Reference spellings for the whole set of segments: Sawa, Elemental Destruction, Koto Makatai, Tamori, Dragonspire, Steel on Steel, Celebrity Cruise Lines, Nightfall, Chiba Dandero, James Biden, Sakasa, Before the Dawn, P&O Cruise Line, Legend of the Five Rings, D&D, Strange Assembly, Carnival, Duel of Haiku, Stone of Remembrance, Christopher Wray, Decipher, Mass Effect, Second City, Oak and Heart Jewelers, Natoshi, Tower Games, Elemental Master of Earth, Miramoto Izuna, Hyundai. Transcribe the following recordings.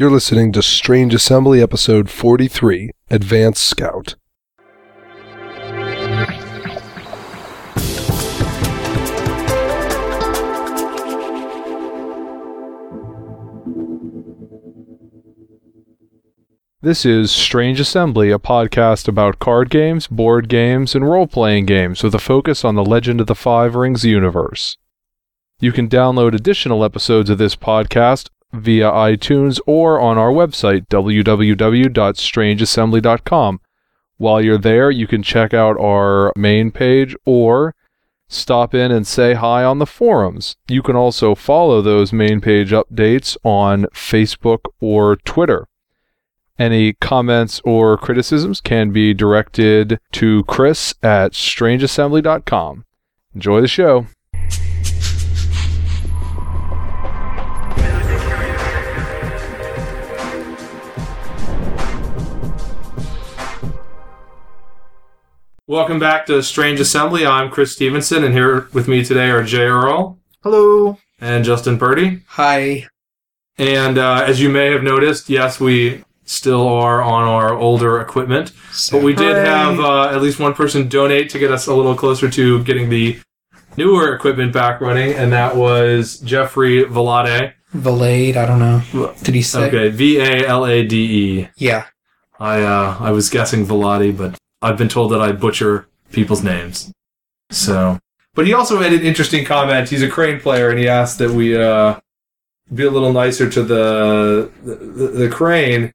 You're listening to Strange Assembly, Episode 43, Advanced Scout. This is Strange Assembly, a podcast about card games, board games, and role-playing games with a focus on the Legend of the Five Rings universe. You can download additional episodes of this podcast via iTunes or on our website, www.strangeassembly.com. While you're there, you can check out our main page or stop in and say hi on the forums. You can also follow those main page updates on Facebook or Twitter. Any comments or criticisms can be directed to Chris at strangeassembly.com. Enjoy the show. Welcome back to Strange Assembly. I'm Chris Stevenson, and here with me today are J.R.L. Hello. And Justin Birdie. Hi. And as you may have noticed, yes, we still are on our older equipment. But we did have at least one person donate to get us a little closer to getting the newer equipment back running, and that was Jeffrey Valade. Valade, I don't know. Did he say? Okay, V-A-L-A-D-E. Yeah. I was guessing Valade, but I've been told that I butcher people's names. So, but he also made an interesting comment. He's a Crane player, and he asked that we be a little nicer to the Crane.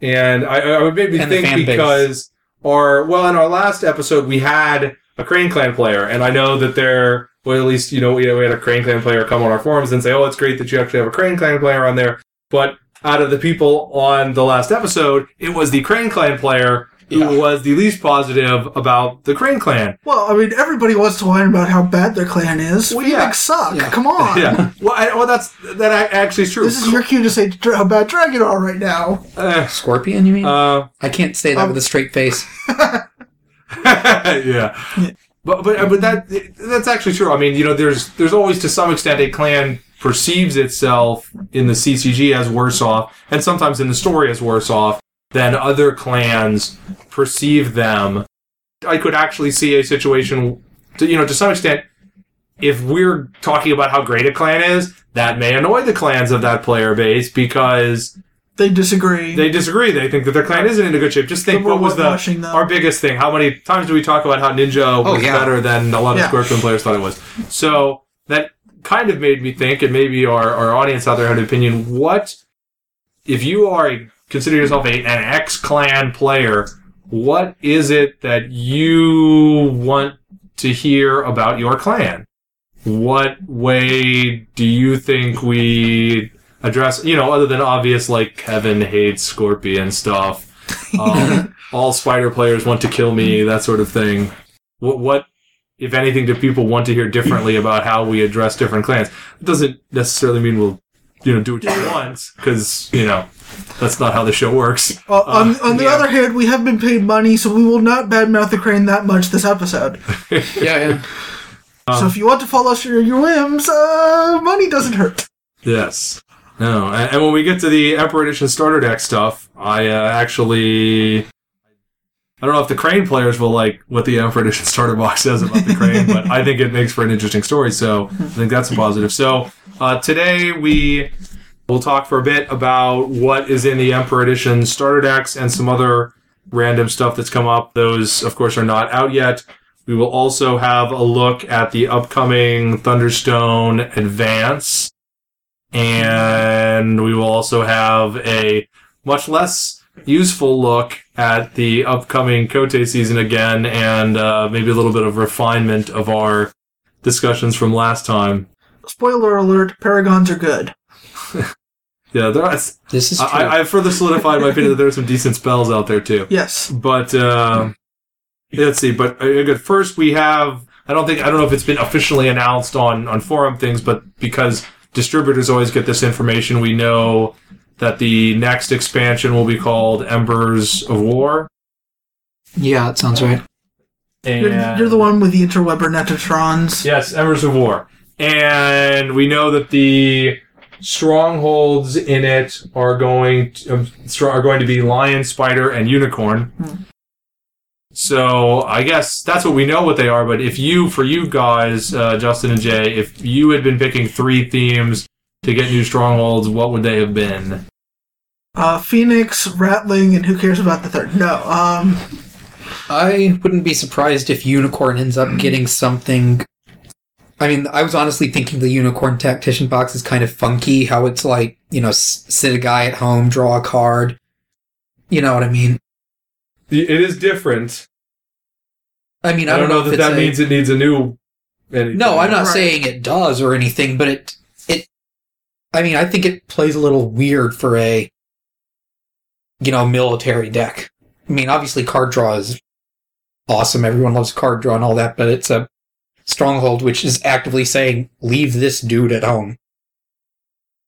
And I made me think because in our last episode we had a Crane Clan player, and I know that we had a Crane Clan player come on our forums and say, oh, it's great that you actually have a Crane Clan player on there. But out of the people on the last episode, it was the Crane Clan player who was the least positive about the Crane Clan. Well, I mean, everybody wants to whine about how bad their clan is. We suck. Yeah. Come on. Yeah. Well, that actually is true. This is your cue to say how bad Dragon are right now. Scorpion, you mean? I can't say that with a straight face. Yeah. But that's actually true. I mean, you know, there's always to some extent a clan perceives itself in the CCG as worse off, and sometimes in the story as worse off than other clans perceive them. I could actually see a situation, to some extent, if we're talking about how great a clan is, that may annoy the clans of that player base because they disagree. They think that their clan isn't in a good shape. Just think, what was our biggest thing? How many times do we talk about how Ninja was better than a lot of Scorpion players thought it was? So that kind of made me think, and maybe our audience out there had an opinion, what if you are consider yourself an ex-clan player, what is it that you want to hear about your clan? What way do you think we address, other than obvious, like, Kevin hates Scorpion stuff, all spider players want to kill me, that sort of thing. What, if anything, do people want to hear differently about how we address different clans? It doesn't necessarily mean we'll do what you want, because, that's not how the show works. Well, on the other hand, we have been paid money, so we will not badmouth the Crane that much this episode. Yeah. So if you want to follow us your whims, money doesn't hurt. Yes. No. And when we get to the Emperor Edition starter deck stuff, I I don't know if the Crane players will like what the Emperor Edition starter box says about the Crane, but I think it makes for an interesting story, so I think that's a positive. So today we'll talk for a bit about what is in the Emperor Edition starter decks and some other random stuff that's come up. Those, of course, are not out yet. We will also have a look at the upcoming Thunderstone Advance, and we will also have a much less useful look at the upcoming Kote season again, and maybe a little bit of refinement of our discussions from last time. Spoiler alert, Paragons are good. Yeah, this is true. I've further solidified my opinion that there are some decent spells out there, too. Yes. But, let's see, but first we have, I don't know if it's been officially announced on forum things, but because distributors always get this information, we know that the next expansion will be called Embers of War. Yeah, that sounds right. And you're the one with the interwebber Netatrons. Yes, Embers of War. And we know that the strongholds in it are going to be lion, spider, and unicorn. Mm. So I guess that's what we know what they are. But if for you guys, Justin and Jay, if you had been picking three themes to get new strongholds, what would they have been? Phoenix, Rattling, and who cares about the third? No. I wouldn't be surprised if Unicorn ends up getting something. I mean, I was honestly thinking the Unicorn Tactician box is kind of funky, how it's like, you know, sit a guy at home, draw a card. You know what I mean? It is different. I mean, I don't know if that means it needs a new... anything. No, I'm not saying it does or anything, but it... I mean, I think it plays a little weird for a, you know, military deck. I mean, obviously card draw is awesome. Everyone loves card draw and all that, but it's a stronghold which is actively saying, leave this dude at home.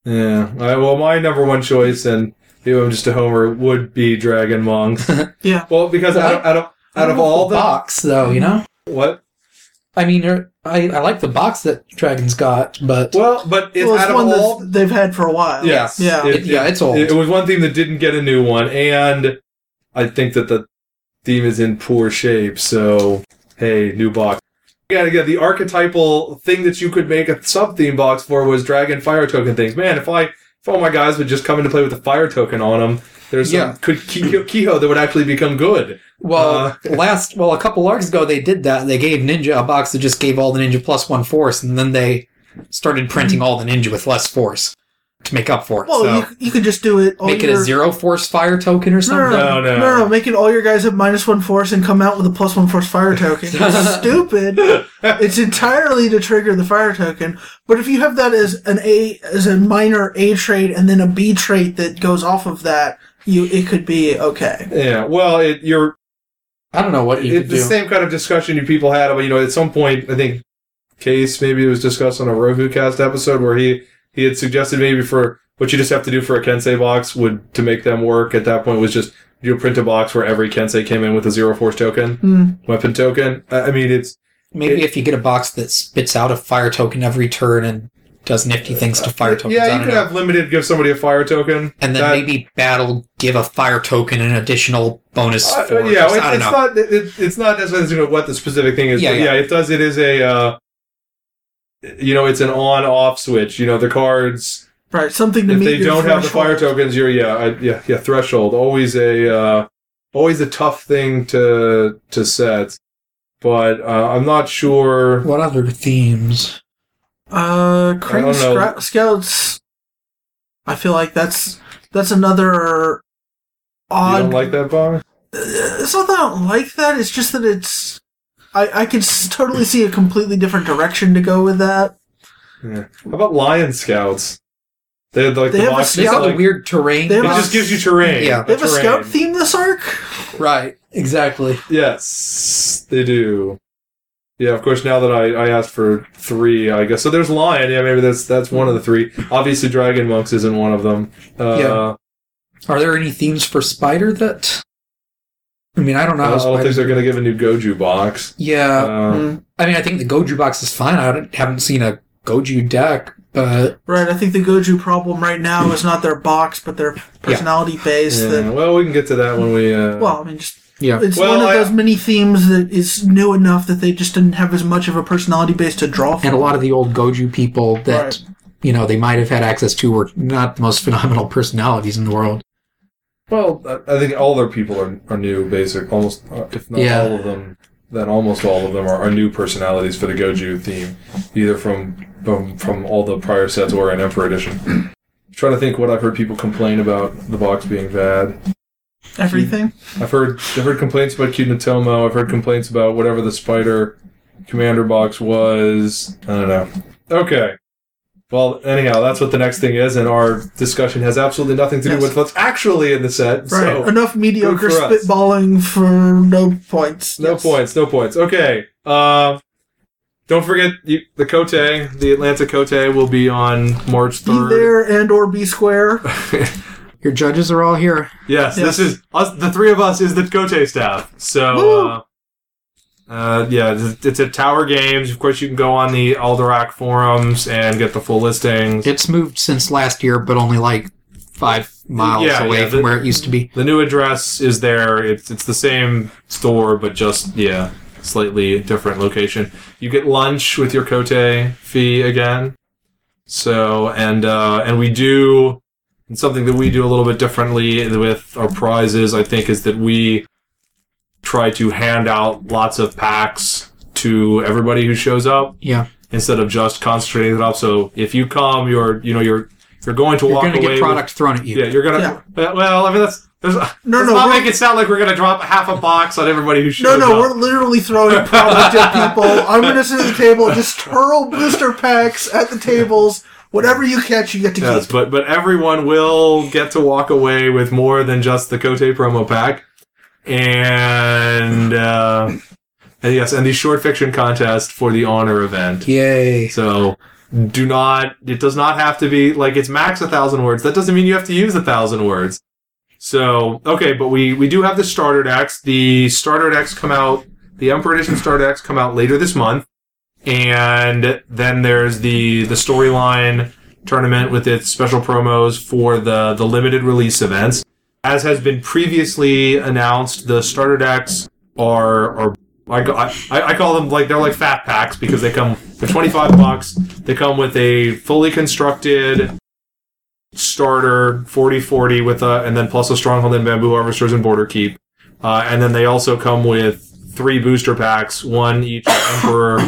Yeah. Well, my number one choice, and I'm just a homer, would be Dragon Monks. Yeah. Well, because out of all the box, though, you know? What? I mean, I like the box that Dragon's got, but... Well, but it's out of all... they've had for a while. Yes. Yeah. It's old. It was one theme that didn't get a new one, and I think that the theme is in poor shape, so, hey, new box. Yeah, again, the archetypal thing that you could make a sub-theme box for was Dragon Fire Token things. Man, if all my guys would just come into play with a Fire Token on them, there's Kiho that would actually become good. Well, a couple arcs ago they did that. They gave Ninja a box that just gave all the Ninja plus 1 force, and then they started printing all the Ninja with less force to make up for it. Well, so you could just do it... Make it a 0 force Fire Token or something? No. Make it all your guys have minus 1 force and come out with a plus 1 force Fire Token. It's stupid. It's entirely to trigger the Fire Token. But if you have that as a minor A trait and then a B trait that goes off of that, it could be okay. Yeah, well, I don't know what you could do. It's the same kind of discussion you people had about, you know, at some point, I think Case maybe it was discussed on a RogueCast episode where he had suggested maybe for what you just have to do for a Kensei box to make them work at that point was just you print a box where every Kensei came in with a 0 force token, weapon token. I mean, it's... Maybe if you get a box that spits out a fire token every turn and does nifty things to fire tokens. Yeah, you could have limited give somebody a fire token. And then maybe battle give a fire token an additional bonus for... Yeah, it's not necessarily what the specific thing is, but it does. It is a... you know, it's an on-off switch. You know, the cards... Right, something to meet your threshold. If they don't have the fire tokens, you're... Yeah, threshold. Always a tough thing to set. But I'm not sure... What other themes? Crane Scouts. I feel like that's another odd... You don't like that, Bob? It's not that I don't like that, it's just that it's... I could totally see a completely different direction to go with that. Yeah. How about Lion Scouts? They have like the weird terrain. It just gives you terrain. Yeah, they have a scout theme this arc? Right, exactly. Yes, they do. Yeah, of course, now that I asked for three, I guess. So there's Lion. Yeah, maybe that's one of the three. Obviously, Dragon Monks isn't one of them. Yeah. Are there any themes for Spider that... I mean, I don't know. I don't think they're going to give a new Goju box. Yeah. I mean, I think the Goju box is fine. I haven't seen a Goju deck, but... Right, I think the Goju problem right now is not their box, but their personality-based. Yeah. Well, we can get to that when we... It's one of those many themes that is new enough that they just didn't have as much of a personality base to draw from. And a lot of the old Goju people that, you know, they might have had access to were not the most phenomenal personalities in the world. Well, I think all their people are new, basic. Almost, if not all of them, then almost all of them are new personalities for the Goju theme, either from all the prior sets or an Emperor Edition. I'm trying to think what I've heard people complain about the box being bad. Everything. I've heard complaints about Q Natomo. I've heard complaints about whatever the Spider Commander box was. I don't know. Okay. Well, anyhow, that's what the next thing is, and our discussion has absolutely nothing to do with what's actually in the set. Right. So, enough mediocre spitballing for no points. No points. Okay. Don't forget the Kote. The Atlanta Kote will be on March 3rd. Be there and or be square. Your judges are all here. Yes. This is us. The three of us is the Kote staff. So Yeah, it's at Tower Games. Of course, you can go on the Alderac forums and get the full listings. It's moved since last year, but only like 5 miles away from where it used to be. The new address is there. It's the same store, but just, slightly different location. You get lunch with your Kote fee again. So, and we do, and something that we do a little bit differently with our prizes, I think, is that we try to hand out lots of packs to everybody who shows up. Yeah. Instead of just concentrating it up. So if you come, you're going to walk away. You're going to get product thrown at you. Yeah, you're going to. Yeah. Well, I mean, let's not make it sound like we're going to drop half a box on everybody who shows up. No, we're literally throwing product at people. I'm going to sit at the table, just hurl blister packs at the tables. Whatever you catch, you get to keep. But everyone will get to walk away with more than just the Kote promo pack. And the short fiction contest for the honor event. Yay. So it does not have to be, like, it's max 1,000 words. That doesn't mean you have to use 1,000 words. So, okay, but we do have the starter decks. The starter decks come out, the Emperor Edition starter decks come out later this month. And then there's the storyline tournament with its special promos for the limited release events. As has been previously announced, the starter decks are I call them, like, they're like fat packs because they come for $25. They come with a fully constructed starter 40-40 with and then plus a Stronghold and Bamboo Harvesters and Border Keep. And then they also come with 3 booster packs, one each Emperor,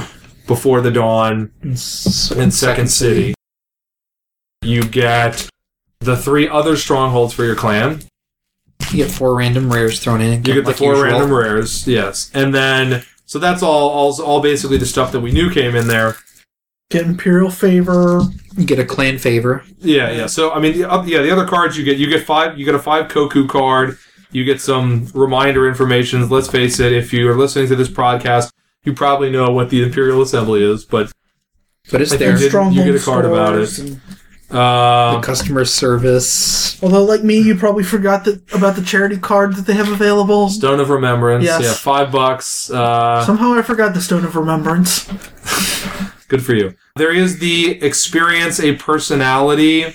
Before the Dawn, and Second City. You get the 3 other Strongholds for your clan. You get 4 random rares thrown in. You get the 4 random rares, yes. And then, so that's all basically the stuff that we knew came in there. Get Imperial Favor. You get a Clan Favor. Yeah. So, I mean, the other cards you get 5. You get a 5 Koku card. You get some reminder information. Let's face it, if you're listening to this podcast, you probably know what the Imperial Assembly is, but it's there. You get a card about it. The customer service. Although, like me, you probably forgot about the charity card that they have available. Stone of Remembrance. Yes. Yeah, $5. Somehow I forgot the Stone of Remembrance. Good for you. There is the Experience a Personality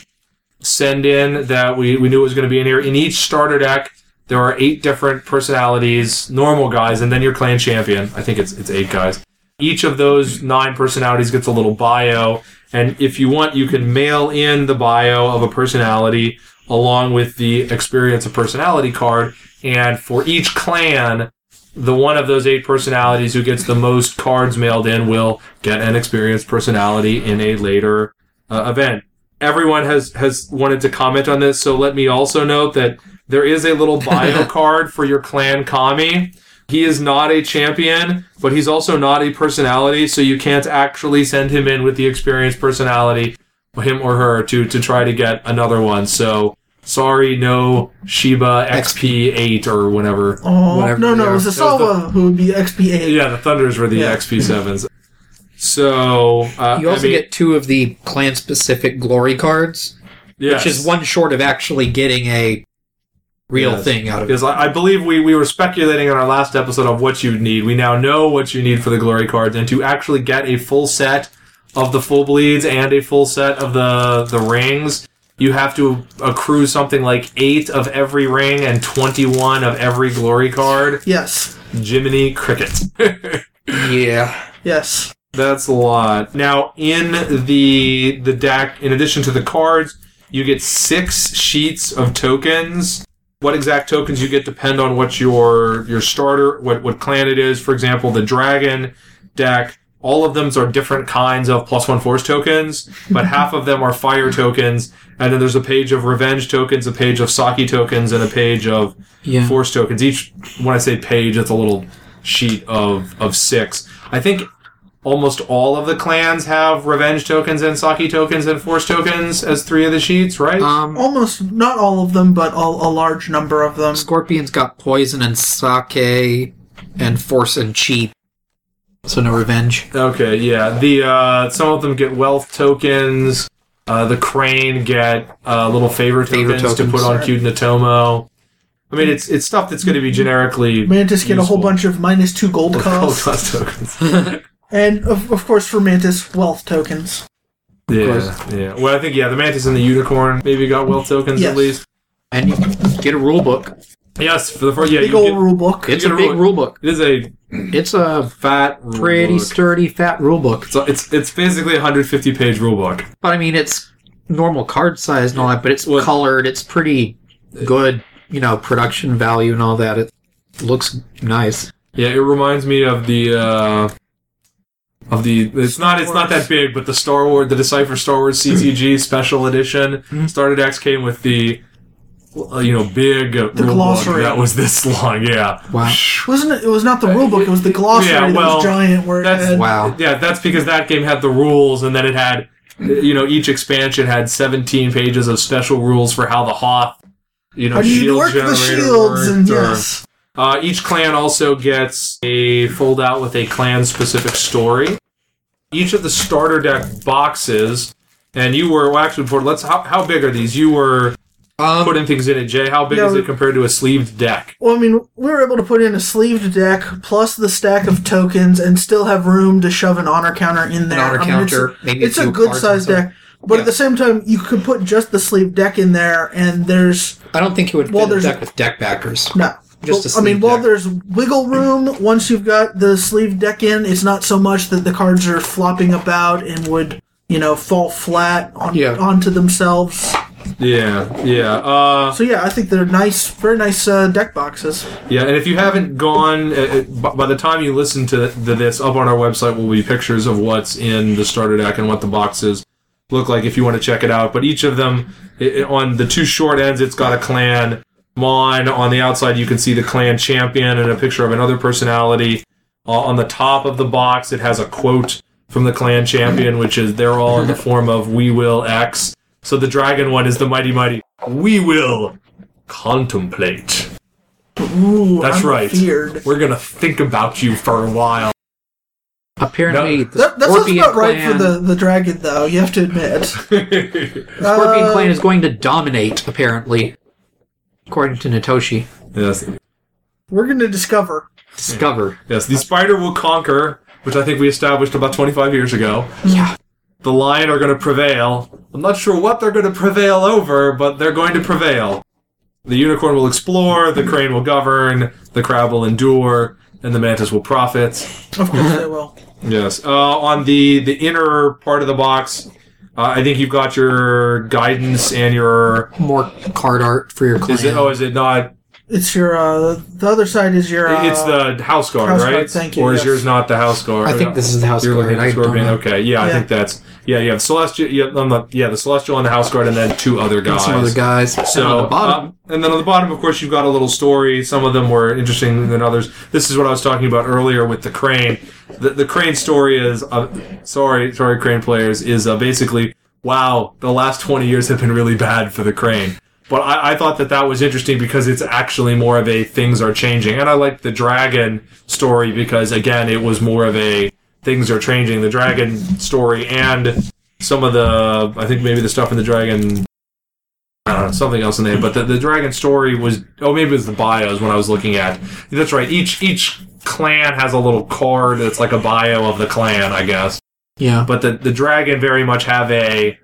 send-in that we knew was going to be in here. In each starter deck, there are 8 different personalities, normal guys, and then your clan champion. I think it's 8 guys. Each of those 9 personalities gets a little bio, and if you want, you can mail in the bio of a personality along with the Experience of Personality card, and for each clan, the one of those 8 personalities who gets the most cards mailed in will get an Experience personality in a later event. Everyone has wanted to comment on this, so let me also note that there is a little bio card for your clan Kami. He is not a champion, but he's also not a personality, so you can't actually send him in with the Experience personality, him or her, to try to get another one. So, sorry, no Shiba XP8 or whatever. Oh, no, it was Asawa who would be XP8. Yeah, the Thunders were the XP7s. So, you also get 2 of the clan-specific glory cards, which is one short of actually getting a real thing out of it. Because I believe we were speculating on our last episode of what you'd need. We now know what you need for the glory cards, and to actually get a full set of the full bleeds and a full set of the rings, you have to accrue something like 8 of every ring and 21 of every glory card. Yes. Jiminy Cricket. Yeah. Yes. That's a lot. Now, in the deck, in addition to the cards, you get 6 sheets of tokens. What exact tokens you get depend on what your starter, what clan it is. For example, the dragon deck, all of them are different kinds of +1 force tokens, but half of them are fire tokens, and then there's a page of revenge tokens, a page of sake tokens, and a page of force tokens. Each, when I say page, it's a little sheet of 6. I think almost all of the clans have revenge tokens and sake tokens and force tokens as 3 of the sheets, right? Almost not all of them, but a large number of them. Scorpion's got poison and sake and force and chi. So no revenge. Okay, yeah. The some of them get wealth tokens. The crane get little favor tokens to put on Q Natomo. I mean, it's stuff that's going to be generically Mantis useful. Get a whole bunch of minus 2 gold cost. Gold cost tokens. And, of course, for Mantis, wealth tokens. Yeah. Well, I think, the Mantis and the Unicorn maybe got wealth tokens, at least. And you get a rule book. Yes, for the first... Yeah, big old rule book. It's a big rule book. It is a... It's a fat rule book. Pretty sturdy, fat rule book. So it's basically a 150-page rule book. But, I mean, it's normal card size and all that, but it's colored. It's pretty good, production value and all that. It looks nice. Yeah, it reminds me of the... It's not that big, but the Star Wars, the Decipher Star Wars CCG Special Edition, Starter Decks came with the, big rulebook that was this long. Yeah, wow. Wasn't it? It was not the rulebook; it was the glossary that was giant. Wow. Yeah, that's because that game had the rules, and then it had, each expansion had 17 pages of special rules for how the Hoth, shield generator worked. And yes. Each clan also gets a fold-out with a clan-specific story. Each of the starter deck boxes, and you were... Well, actually, before, how big are these? You were putting things in it, Jay. How big is it compared to a sleeved deck? Well, I mean, we were able to put in a sleeved deck, plus the stack of tokens, and still have room to shove an honor counter in there. It's a good-sized deck. But at the same time, you could put just the sleeved deck in there, and there's... I don't think you would fit a deck with deck backers. No. There's wiggle room, once you've got the sleeve deck in, it's not so much that the cards are flopping about and would, fall flat onto themselves. Yeah. I think they're nice, very nice deck boxes. Yeah, and if you haven't gone, by the time you listen to this, up on our website will be pictures of what's in the starter deck and what the box is. Look like if you want to check it out. But each of them, on the two short ends, it's got a clan... On the outside, you can see the clan champion and a picture of another personality. On the top of the box, it has a quote from the clan champion, which is, they're all in the form of "We will X." So the dragon one is the mighty, mighty, "We will contemplate." Ooh, that's right. Feared. We're going to think about you for a while. Apparently, that's not clan... right for the dragon, though, you have to admit. The Scorpion clan is going to dominate, apparently. According to Natoshi. Yes. We're going to discover. Yes, the spider will conquer, which I think we established about 25 years ago. Yeah. The lion are going to prevail. I'm not sure what they're going to prevail over, but they're going to prevail. The unicorn will explore, the crane will govern, the crab will endure, and the mantis will profit. Of course they will. Yes. On the inner part of the box... I think you've got your guidance and your... More card art for your clan. Is it not... It's your... the other side is your... it's the house guard, right? Thank you. Or is yours not the house guard? I think this is the house guard. You're looking at Scorpion. Okay, I think that's... Yeah, you have Celestial... the Celestial and the house guard, and then two other guys. And some other guys. So, and on the bottom... and then on the bottom, of course, you've got a little story. Some of them were interesting than others. This is what I was talking about earlier with the crane. The crane story is... sorry, crane players, is basically... Wow, the last 20 years have been really bad for the crane. But I thought that was interesting because it's actually more of a things are changing. And I liked the dragon story because, again, it was more of a things are changing. The dragon story and some of the... I think maybe the stuff in the dragon... I don't know, something else in there. But the dragon story was... Oh, maybe it was the bios when I was looking at. That's right. Each clan has a little card that's like a bio of the clan, I guess. Yeah. But the dragon very much have a...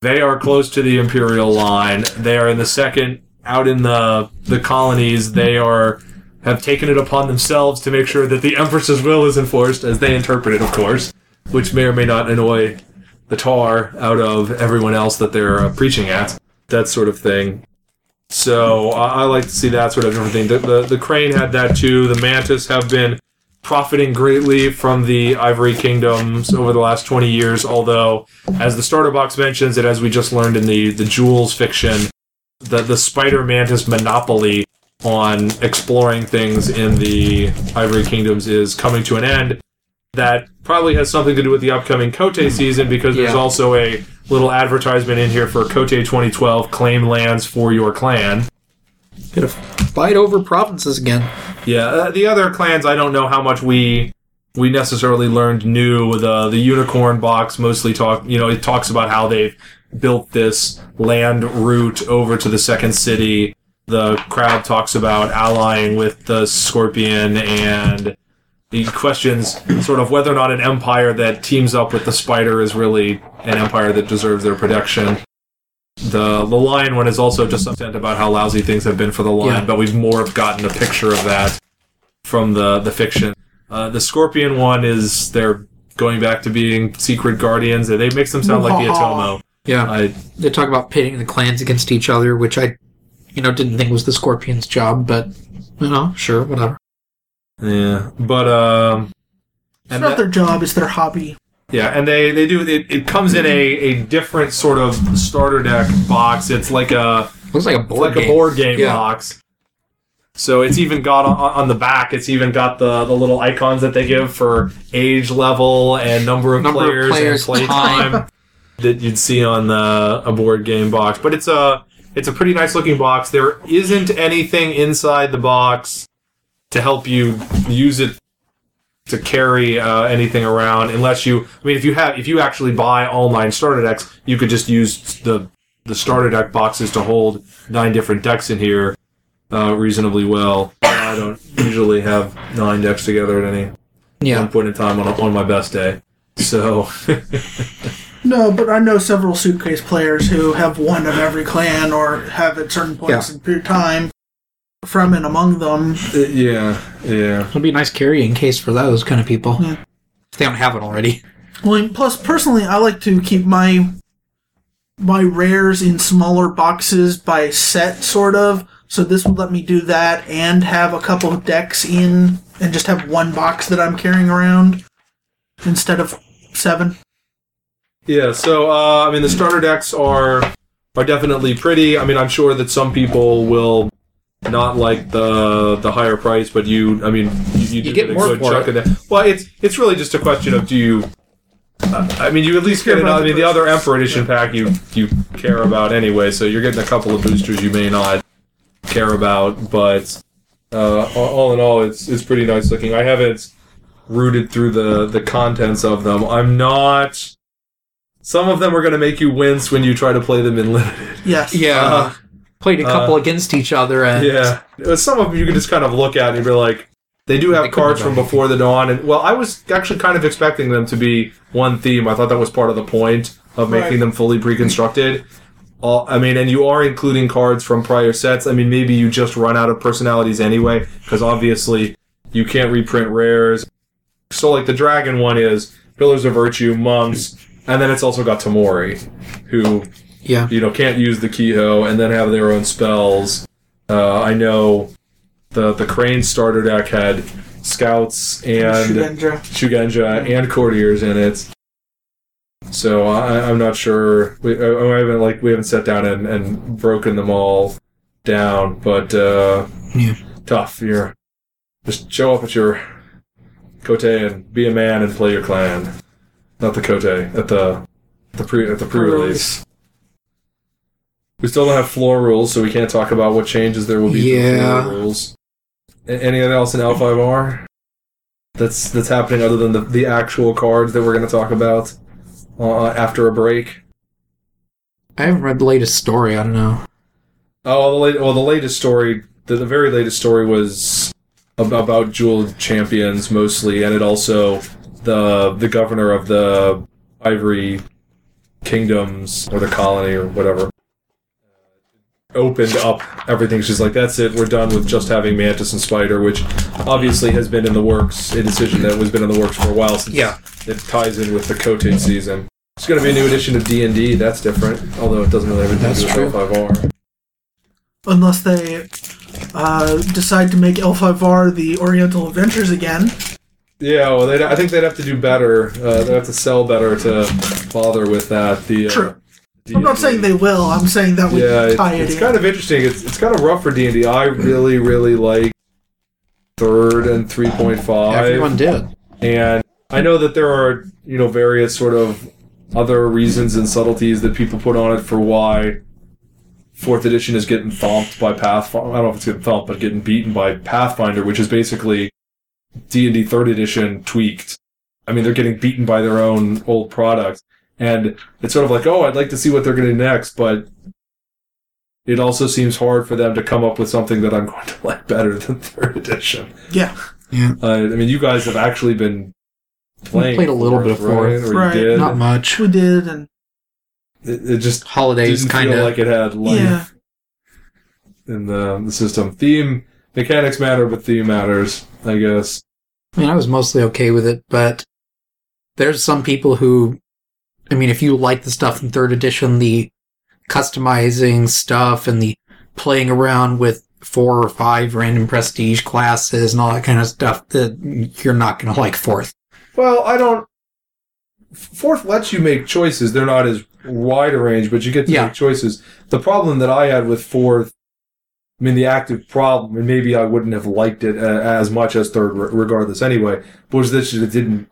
They are close to the Imperial line. They are in the second... Out in the colonies, they have taken it upon themselves to make sure that the Empress's will is enforced, as they interpret it, of course. Which may or may not annoy the tar out of everyone else that they're preaching at. That sort of thing. So, I like to see that sort of different thing. The crane had that, too. The mantis have been... profiting greatly from the Ivory Kingdoms over the last 20 years, although, as the starter box mentions, and as we just learned in the Jules fiction, the Spider Mantis monopoly on exploring things in the Ivory Kingdoms is coming to an end. That probably has something to do with the upcoming Kote season, because there's also a little advertisement in here for Kote 2012, claim lands for your clan. Gonna fight over provinces again. Yeah, the other clans, I don't know how much we necessarily learned new. The unicorn box mostly it talks about how they've built this land route over to the Second City the crowd talks about allying with the Scorpion, and he questions sort of whether or not an empire that teams up with the Spider is really an empire that deserves their protection. The Lion one is also just upset about how lousy things have been for the Lion, but we've more gotten a picture of that from the fiction. The Scorpion one is they're going back to being secret guardians, and they make them sound like the Atomo. Yeah, they talk about pitting the clans against each other, which I didn't think was the Scorpion's job, but, sure, whatever. Yeah, but... it's not their job, it's their hobby. Yeah, and they do... It comes in a different sort of starter deck box. It's like a... Looks like a board game. Like a board game box. So it's even got, on the back, it's even got the little icons that they give for age level and number of players and play time that you'd see on a board game box. But it's a pretty nice looking box. There isn't anything inside the box to help you use it to carry anything around, unless if you actually buy all 9 starter decks, you could just use the starter deck boxes to hold 9 different decks in here reasonably well. I don't usually have 9 decks together at any one point in time on my best day. So... No, but I know several suitcase players who have one of every clan or have at certain points in period time from and among them. It'll be a nice carrying case for those kind of people. Yeah. If they don't have it already. Well, plus, personally, I like to keep my rares in smaller boxes by set, sort of. So this would let me do that and have a couple of decks in and just have one box that I'm carrying around instead of 7. Yeah, so, the starter decks are definitely pretty. I mean, I'm sure that some people will not like the higher price, but you get a good chunk of that. Well, it's really just a question of do you... you at least get another... the other Emperor Edition pack you care about anyway, so you're getting a couple of boosters you may not care about, but all in all, it's pretty nice looking. I haven't rooted through the contents of them. I'm not... Some of them are going to make you wince when you try to play them in limited. Yes. Yeah. Played a couple against each other. And yeah. Some of them you can just kind of look at and be like, they do have cards from Before the Dawn. And well, I was actually kind of expecting them to be one theme. I thought that was part of the point of making them fully pre-constructed. And you are including cards from prior sets. I mean, maybe you just run out of personalities anyway, because obviously you can't reprint rares. So, like, the dragon one is Pillars of Virtue, Monks... And then it's also got Tamori, who can't use the Kiho and then have their own spells. I know the Crane starter deck had Scouts and Shugenja and Courtiers in it. So I'm not sure. We haven't sat down and broken them all down, but tough. You're just show up at your Kote and be a man and play your clan. Not the Kote, at the pre-release. We still don't have floor rules, so we can't talk about what changes there will be to the floor rules. Anything else in L5R? That's happening other than the actual cards that we're going to talk about after a break? I haven't read the latest story, I don't know. The latest story, the very latest story was about Jewel Champions, mostly, and it also... The governor of the Ivory Kingdoms, or the colony, or whatever, opened up everything. She's like, that's it, we're done with just having Mantis and Spider, which obviously has been in the works, a decision that has been in the works for a while since it ties in with the Kote season. It's going to be a new edition of D&D, that's different, although it doesn't really have anything to do with L5R. Unless they decide to make L5R the Oriental Adventures again. Yeah, well, I think they'd have to do better. They'd have to sell better to bother with that. True. D&D. I'm not saying they will. I'm saying that we tie it in. It's kind of interesting. It's kind of rough for D&D. I really, really like 3rd and 3.5. Everyone did. And I know that there are, various sort of other reasons and subtleties that people put on it for why 4th edition is getting thumped by Pathfinder. I don't know if it's getting thumped, but getting beaten by Pathfinder, which is basically... D&D 3rd edition tweaked. I mean, they're getting beaten by their own old product. And it's sort of like, oh, I'd like to see what they're going to do next, but it also seems hard for them to come up with something that I'm going to like better than third edition. Yeah. I mean, you guys have actually been playing. We played a little bit of fourth, right? You did. Not much. We did, and it just holidays kind of like it had life in the system. Theme mechanics matter, but theme matters, I guess. I mean, I was mostly okay with it, but there's some people who, I mean, if you like the stuff in third edition, the customizing stuff and the playing around with 4 or 5 random prestige classes and all that kind of stuff, that you're not going to like fourth. Well, I don't... Fourth lets you make choices. They're not as wide a range, but you get to make choices. The problem that I had with fourth, I mean, the active problem, and maybe I wouldn't have liked it as much as third regardless anyway, was that it didn't...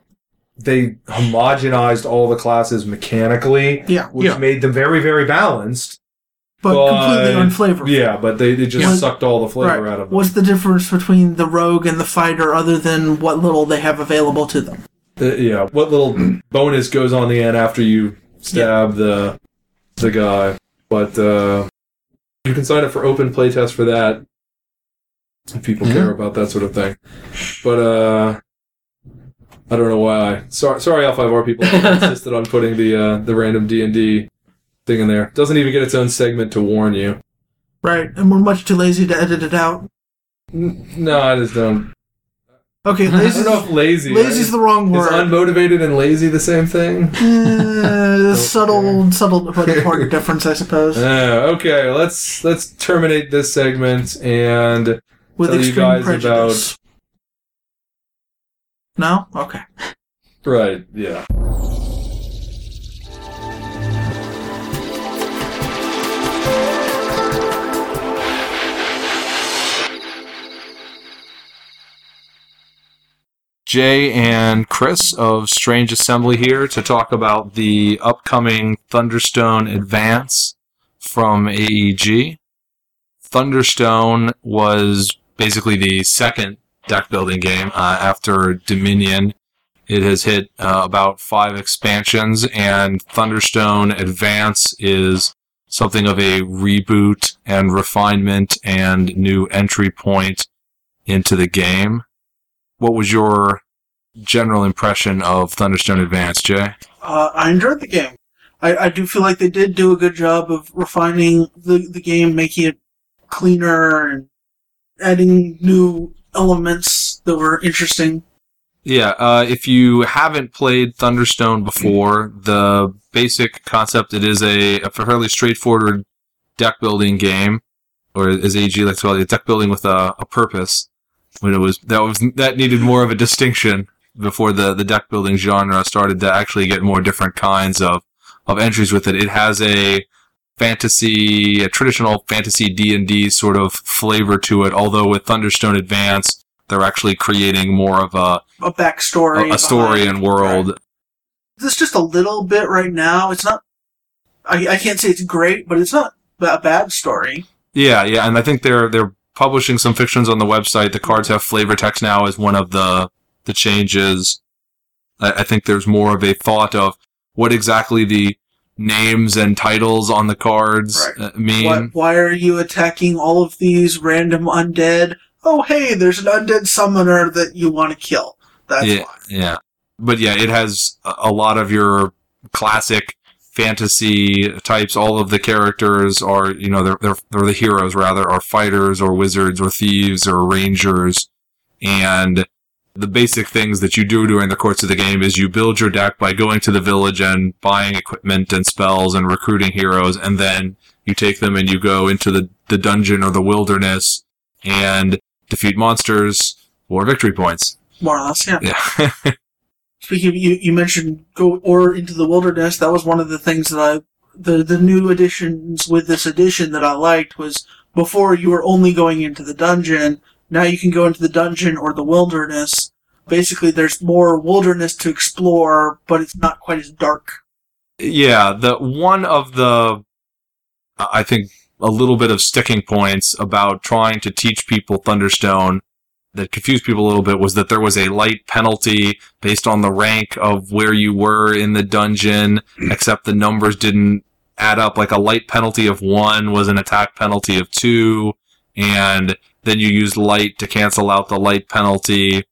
They homogenized all the classes mechanically, which made them very, very balanced. But completely unflavorful. Yeah, but they just sucked all the flavor out of them. What's the difference between the rogue and the fighter other than what little they have available to them? What little bonus goes on the end after you stab the guy. But you can sign up for open playtest for that if people care about that sort of thing. But... I don't know why. Sorry, L5R people insisted on putting the random D&D thing in there. Doesn't even get its own segment to warn you. Right, and we're much too lazy to edit it out. No, I just don't. Okay, lazy. I don't know if lazy. Lazy's the wrong word. Is unmotivated and lazy the same thing? Subtle, but important difference, I suppose. Okay, let's terminate this segment and with tell you guys prejudice. About. No? Okay. Right, yeah. Jay and Chris of Strange Assembly here to talk about the upcoming Thunderstone Advance from AEG. Thunderstone was basically the second deck building game after Dominion. It has hit about 5 expansions, and Thunderstone Advance is something of a reboot and refinement and new entry point into the game. What was your general impression of Thunderstone Advance, Jay? I enjoyed the game. I do feel like they did do a good job of refining the game, making it cleaner and adding new elements that were interesting. Yeah, if you haven't played Thunderstone before, the basic concept, it is a fairly straightforward deck-building game, or as AG likes to call it, deck-building with a purpose. When it was that needed more of a distinction before the deck-building genre started to actually get more different kinds of entries with it. It has a traditional fantasy D&D sort of flavor to it, although with Thunderstone Advance, they're actually creating more of a backstory, a story and world. Right. This just a little bit right now. It's not, I can't say it's great, but it's not a bad story. Yeah, and I think they're publishing some fictions on the website. The cards have flavor text now as one of the changes. I think there's more of a thought of what exactly the names and titles on the cards mean. Why are you attacking all of these random undead? Oh, hey, there's an undead summoner that you want to kill. That's why. Yeah. But yeah, it has a lot of your classic fantasy types. All of the characters are, they're the heroes, rather, are fighters or wizards or thieves or rangers. And the basic things that you do during the course of the game is you build your deck by going to the village and buying equipment and spells and recruiting heroes, and then you take them and you go into the dungeon or the wilderness and defeat monsters for victory points. More or less, yeah. Speaking of, you mentioned into the wilderness. That was one of the things that the new additions with this edition that I liked was before you were only going into the dungeon. Now you can go into the dungeon or the wilderness. Basically, there's more wilderness to explore, but it's not quite as dark. Yeah, I think, a little bit of sticking points about trying to teach people Thunderstone that confused people a little bit was that there was a light penalty based on the rank of where you were in the dungeon, except the numbers didn't add up, like a light penalty of 1 was an attack penalty of 2, and then you used light to cancel out the light penalty,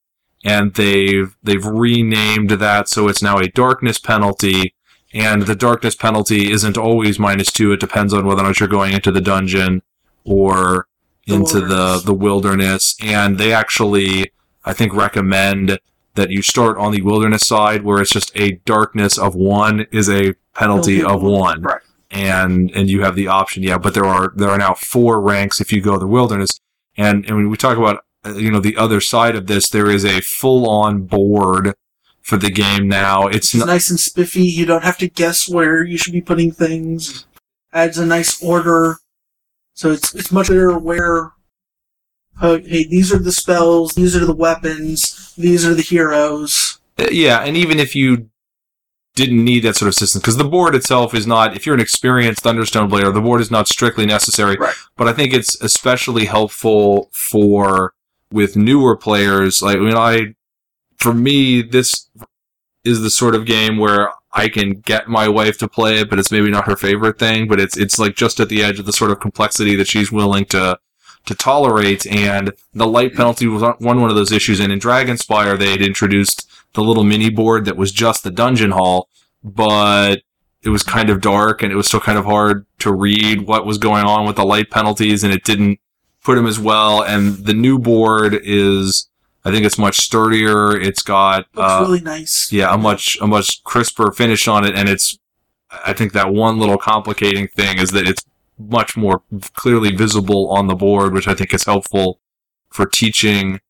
and they've renamed that, so it's now a darkness penalty, and the darkness penalty isn't always -2, it depends on whether or not you're going into the dungeon or into the wilderness, and they actually, I think, recommend that you start on the wilderness side, where it's just a darkness of 1 is a penalty of 1. Right. And you have the option, yeah, but there are now 4 ranks if you go the wilderness. And when we talk about, you know, the other side of this, there is a full-on board for the game now. It's nice and spiffy. You don't have to guess where you should be putting things. Adds a nice order. So it's much better where, hey, these are the spells, these are the weapons, these are the heroes. Yeah, and even if you didn't need that sort of system, because the board itself is not, if you're an experienced Thunderstone player, the board is not strictly necessary, right. But I think it's especially helpful with newer players. Like, for me, this is the sort of game where I can get my wife to play it, but it's maybe not her favorite thing, but it's like just at the edge of the sort of complexity that she's willing to tolerate, and the light penalty was one of those issues, and in Dragonspire they had introduced the little mini board that was just the dungeon hall, but it was kind of dark, and it was still kind of hard to read what was going on with the light penalties, and it didn't put them as well, and the new board is, I think it's much sturdier, it's got... Looks really nice. Yeah, a much crisper finish on it, and it's, I think that one little complicating thing is that it's much more clearly visible on the board, which I think is helpful for teaching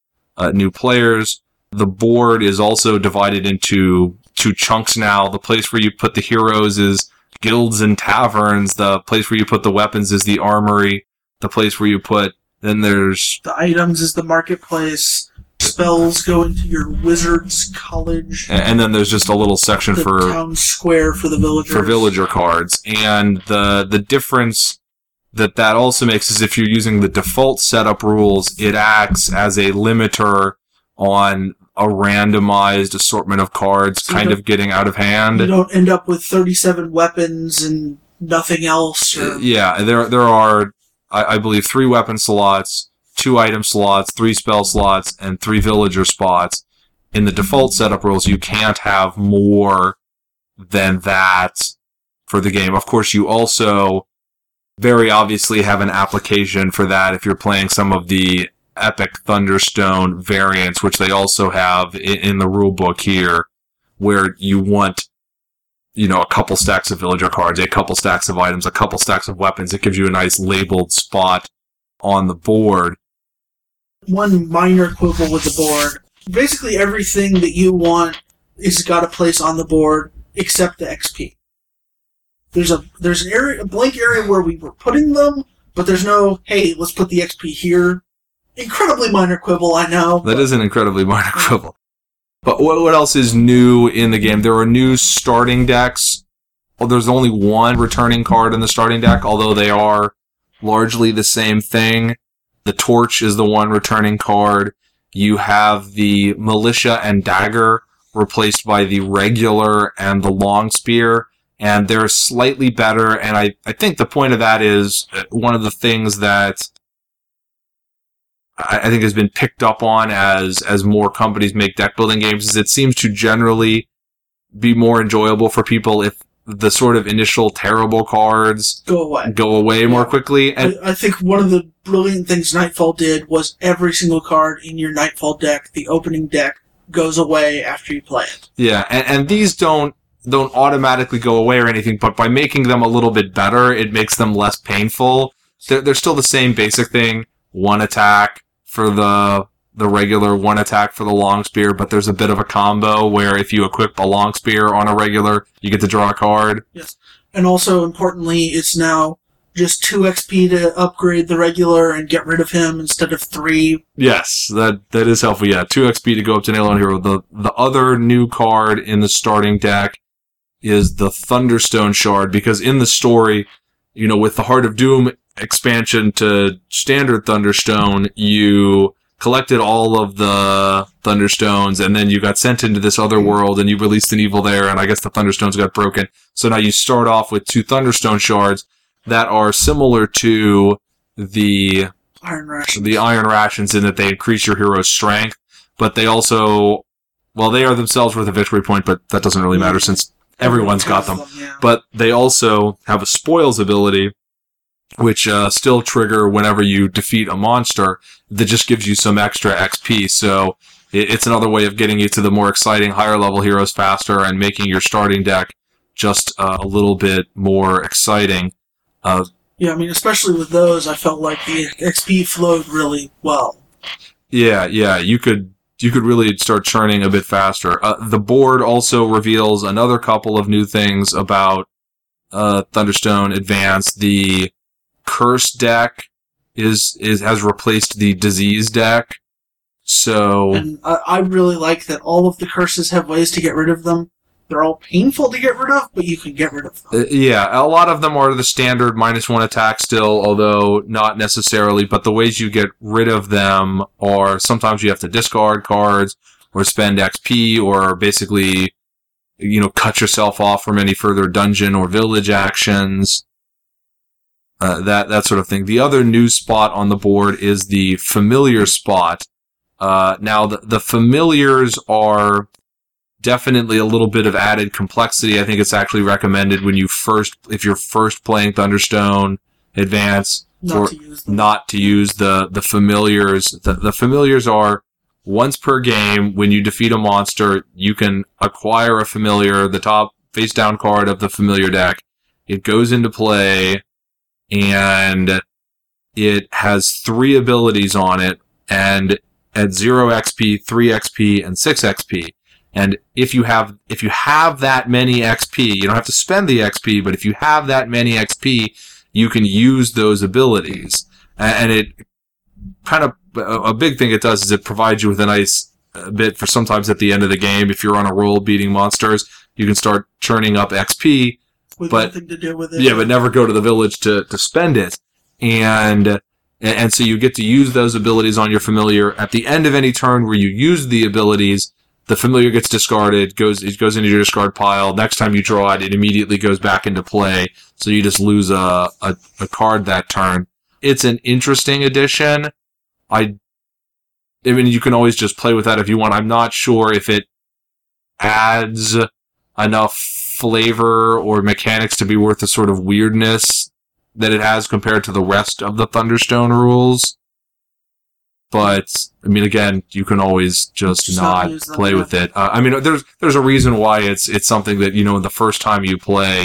new players. The board is also divided into 2 chunks now. The place where you put the heroes is guilds and taverns. The place where you put the weapons is the armory. The place where you put... Then there's... The items is the marketplace. Spells go into your wizard's college. And then there's just a little section for... The town square for the villagers. For villager cards. And the difference that also makes is if you're using the default setup rules, it acts as a limiter on a randomized assortment of cards, so kind of getting out of hand. You don't end up with 37 weapons and nothing else. Or... Yeah, there are, I believe, 3 weapon slots, 2 item slots, 3 spell slots, and 3 villager spots. In the default setup rules, you can't have more than that for the game. Of course, you also very obviously have an application for that if you're playing some of the Epic Thunderstone variants, which they also have in the rulebook here, where you want, you know, a couple stacks of villager cards, a couple stacks of items, a couple stacks of weapons. It gives you a nice labeled spot on the board. One minor quibble with the board. Basically everything that you want is got a place on the board except the XP. There's an area, a blank area where we were putting them, but there's no, hey, let's put the XP here. Incredibly minor quibble, I know. That is an incredibly minor quibble. But what else is new in the game? There are new starting decks. Well, there's only one returning card in the starting deck, although they are largely the same thing. The Torch is the one returning card. You have the Militia and Dagger replaced by the Regular and the Long Spear, and they're slightly better, and I think the point of that is one of the things that I think has been picked up on as more companies make deck building games is it seems to generally be more enjoyable for people if the sort of initial terrible cards go away more quickly. And I think one of the brilliant things Nightfall did was every single card in your Nightfall deck, the opening deck, goes away after you play it. Yeah, and these don't automatically go away or anything, but by making them a little bit better, it makes them less painful. They're still the same basic thing. 1 attack for the regular, 1 attack for the long spear, but there's a bit of a combo where if you equip a long spear on a regular, you get to draw a card. Yes. And also, importantly, it's now just 2 XP to upgrade the regular and get rid of him instead of 3. Yes, that is helpful, yeah. 2 XP to go up to Nail on Hero. The other new card in the starting deck is the Thunderstone Shard, because in the story, you know, with the Heart of Doom expansion to standard Thunderstone, you collected all of the Thunderstones, and then you got sent into this other world, and you released an evil there, and I guess the Thunderstones got broken. So now you start off with 2 Thunderstone shards that are similar to the Iron Rations. The Iron Rations in that they increase your hero's strength, but they also... Well, they are themselves worth a victory point, but that doesn't really matter since everyone's got them. Yeah. But they also have a Spoils ability, which still trigger whenever you defeat a monster, that just gives you some extra XP. So it's another way of getting you to the more exciting, higher-level heroes faster and making your starting deck just a little bit more exciting. Yeah, I mean, especially with those, I felt like the XP flowed really well. Yeah, you could really start churning a bit faster. The board also reveals another couple of new things about Thunderstone Advance. The Curse deck has replaced the Disease deck. So, and I really like that all of the curses have ways to get rid of them. They're all painful to get rid of, but you can get rid of them. Yeah, a lot of them are the standard -1 attack still, although not necessarily, but the ways you get rid of them are sometimes you have to discard cards or spend XP or basically, you know, cut yourself off from any further dungeon or village actions, that sort of thing. The other new spot on the board is the Familiar spot. Now, the Familiars are... definitely a little bit of added complexity. I think it's actually recommended when you if you're first playing Thunderstone Advance, not to use the Familiars. The Familiars are once per game when you defeat a monster, you can acquire a Familiar, the top face down card of the Familiar deck. It goes into play and it has 3 abilities on it, and at 0 XP, 3 XP, and 6 XP. And if you have that many XP, you don't have to spend the XP, but if you have that many XP, you can use those abilities. And it kind of, a big thing it does is it provides you with a nice bit for sometimes at the end of the game. If you're on a roll beating monsters, you can start churning up XP. With nothing to do with it. Yeah, but never go to the village to spend it. And so you get to use those abilities on your Familiar. At the end of any turn where you use the abilities, the Familiar gets discarded, it goes into your discard pile. Next time you draw it, it immediately goes back into play, so you just lose a card that turn. It's an interesting addition. I mean, you can always just play with that if you want. I'm not sure if it adds enough flavor or mechanics to be worth the sort of weirdness that it has compared to the rest of the Thunderstone rules. But, I mean, again, you can always just not play with it. I mean, there's a reason why it's something that, you know, the first time you play,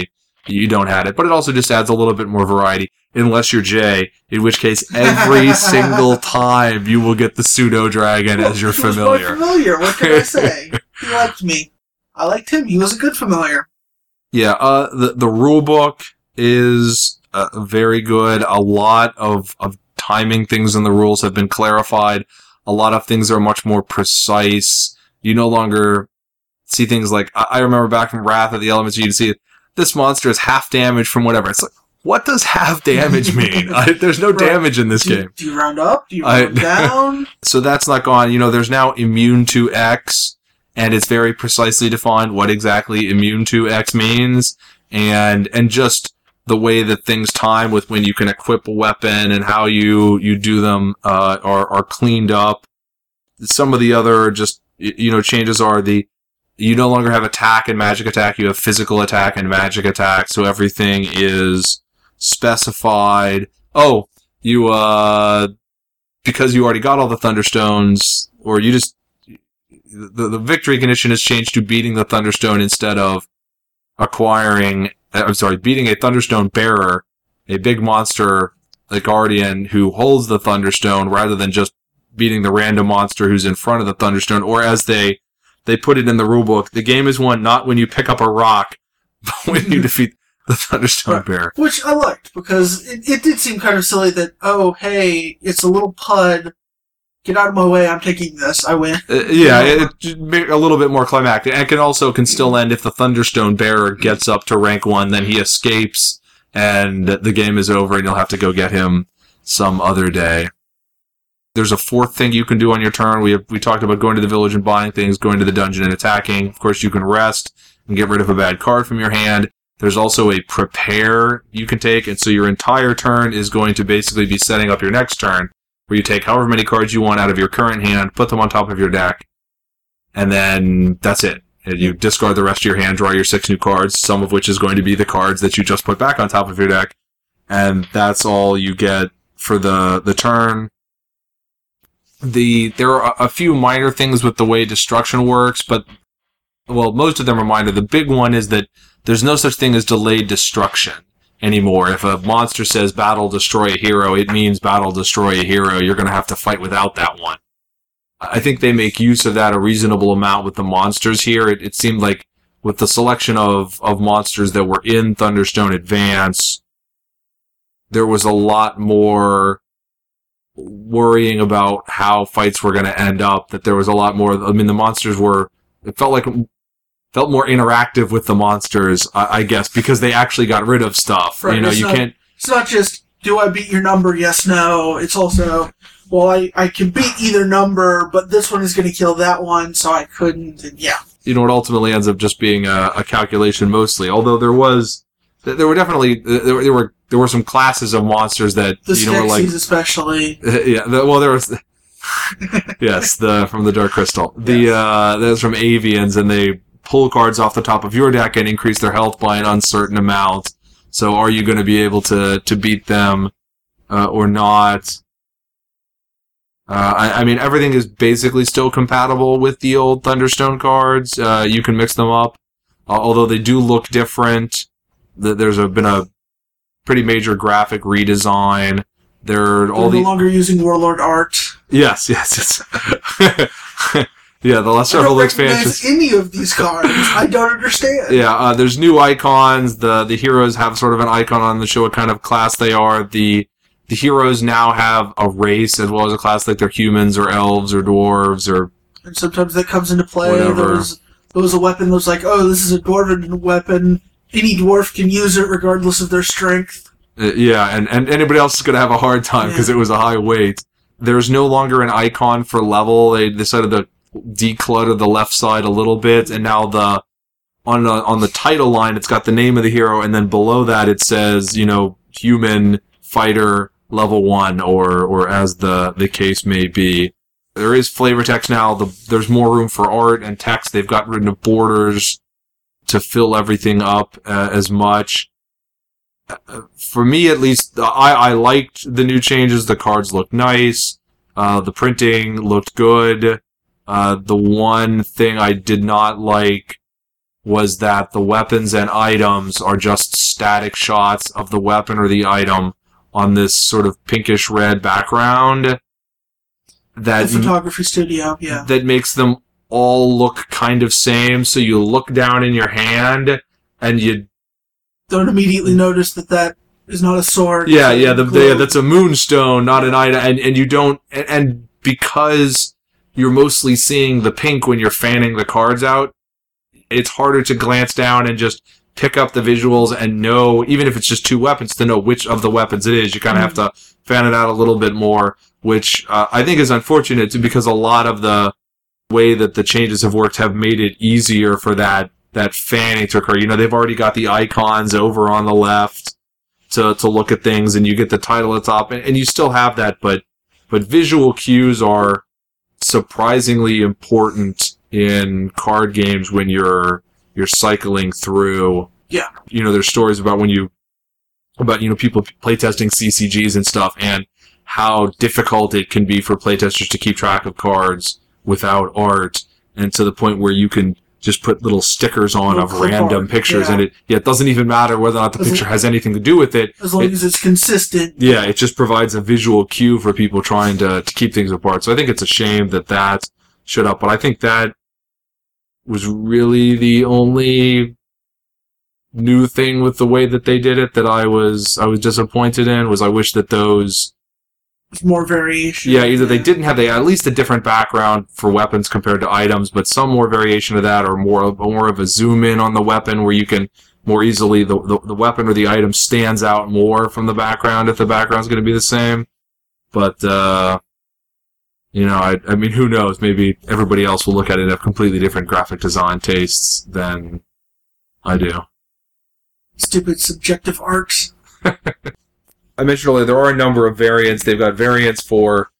you don't have it. But it also just adds a little bit more variety, unless you're Jay, in which case every single time you will get the pseudo-dragon as your Familiar. What can I say? He liked me. I liked him. He was a good Familiar. Yeah, the rule book is very good. A lot of timing things in the rules have been clarified. A lot of things are much more precise. You no longer see things like, I remember back from Wrath of the Elements, you'd see, this monster is half damage from whatever. It's like, what does half damage mean? There's no damage in this game. Do you round up? Do you round down? So that's not gone. You know, there's now immune to X, and it's very precisely defined what exactly immune to X means, and just... the way that things time with when you can equip a weapon and how you do them are cleaned up. Some of the other just, you know, changes are you no longer have attack and magic attack, you have physical attack and magic attack, so everything is specified. Oh, you, because you already got all the Thunderstones, or you just, the victory condition has changed to beating the Thunderstone instead of beating a Thunderstone Bearer, a big monster, a guardian who holds the Thunderstone, rather than just beating the random monster who's in front of the Thunderstone, or as they put it in the rulebook, the game is won not when you pick up a rock, but when you defeat the Thunderstone Bearer. Which I liked, because it did seem kind of silly that, oh, hey, it's a little pud, get out of my way, I'm taking this, I win. A little bit more climactic. And it can still end if the Thunderstone Bearer gets up to rank 1, then he escapes, and the game is over, and you'll have to go get him some other day. There's a fourth thing you can do on your turn. We talked about going to the village and buying things, going to the dungeon and attacking. Of course, you can rest and get rid of a bad card from your hand. There's also a prepare you can take, and so your entire turn is going to basically be setting up your next turn, where you take however many cards you want out of your current hand, put them on top of your deck, and then that's it. You discard the rest of your hand, draw your 6 new cards, some of which is going to be the cards that you just put back on top of your deck, and that's all you get for the turn. There are a few minor things with the way destruction works, but, well, most of them are minor. The big one is that there's no such thing as delayed destruction anymore. If a monster says battle, destroy a hero, it means battle, destroy a hero. You're going to have to fight without that one. I think they make use of that a reasonable amount with the monsters here. It seemed like with the selection of monsters that were in Thunderstone Advance, there was a lot more worrying about how fights were going to end up, that there was a lot more... I mean, the monsters were... It felt more interactive with the monsters, I guess, because they actually got rid of stuff. Right. You know, you can't. It's not just do I beat your number? Yes, no. It's also I can beat either number, but this one is going to kill that one, so I couldn't. And yeah. You know, it ultimately ends up just being a calculation mostly. Although there were some classes of monsters that were like especially. Yeah. There was. Yes, from the Dark Crystal. That was from Avians, and they pull cards off the top of your deck and increase their health by an uncertain amount. So are you going to be able to beat them or not? I mean, everything is basically still compatible with the old Thunderstone cards. You can mix them up, although they do look different. There's been a pretty major graphic redesign. They're no longer using Warlord art. Yes. Yeah, the last several expansions. I don't recognize any of these cards. I don't understand. Yeah, there's new icons. The heroes have sort of an icon on the show, what kind of class they are. The heroes now have a race as well as a class, like they're humans or elves or dwarves or. And sometimes that comes into play. Whatever. There was a weapon that was like, oh, this is a dwarven weapon. Any dwarf can use it regardless of their strength. Yeah, and anybody else is going to have a hard time because it was a high weight. There's no longer an icon for level. They decided to declutter the left side a little bit, and now on the title line, it's got the name of the hero, and then below that it says, human, fighter, level 1, or as the case may be. There is flavor text now. There's more room for art and text. They've got rid of borders to fill everything up as much. For me, at least, I liked the new changes. The cards looked nice. The printing looked good. The one thing I did not like was that the weapons and items are just static shots of the weapon or the item on this sort of pinkish-red background. That the photography studio, yeah. That makes them all look kind of same, so you look down in your hand, and you don't immediately notice that is not a sword. That's a moonstone, not an item, and you don't... And because you're mostly seeing the pink when you're fanning the cards out, it's harder to glance down and just pick up the visuals and know, even if it's just 2 weapons, to know which of the weapons it is. You kind of have to fan it out a little bit more, which I think is unfortunate, too, because a lot of the way that the changes have worked have made it easier for that fanning to occur. They've already got the icons over on the left to look at things, and you get the title at the top, and you still have that, but visual cues are surprisingly important in card games when you're cycling through. Yeah. There's stories about about people playtesting CCGs and stuff, and how difficult it can be for playtesters to keep track of cards without art, and to the point where you can just put little stickers on of random pictures, and it doesn't even matter whether or not the picture has anything to do with it. As long as it's consistent. Yeah, it just provides a visual cue for people trying to keep things apart. So I think it's a shame that showed up, but I think that was really the only new thing with the way that they did it that I was disappointed in, was I wish that those... more variation. Yeah, either they didn't have at least a different background for weapons compared to items, but some more variation of that, or more of a zoom in on the weapon where you can more easily, the weapon or the item stands out more from the background if the background's going to be the same. But You know, I mean, who knows? Maybe everybody else will look at it and have completely different graphic design tastes than I do. Stupid subjective arcs. I mentioned earlier, there are a number of variants. They've got variants for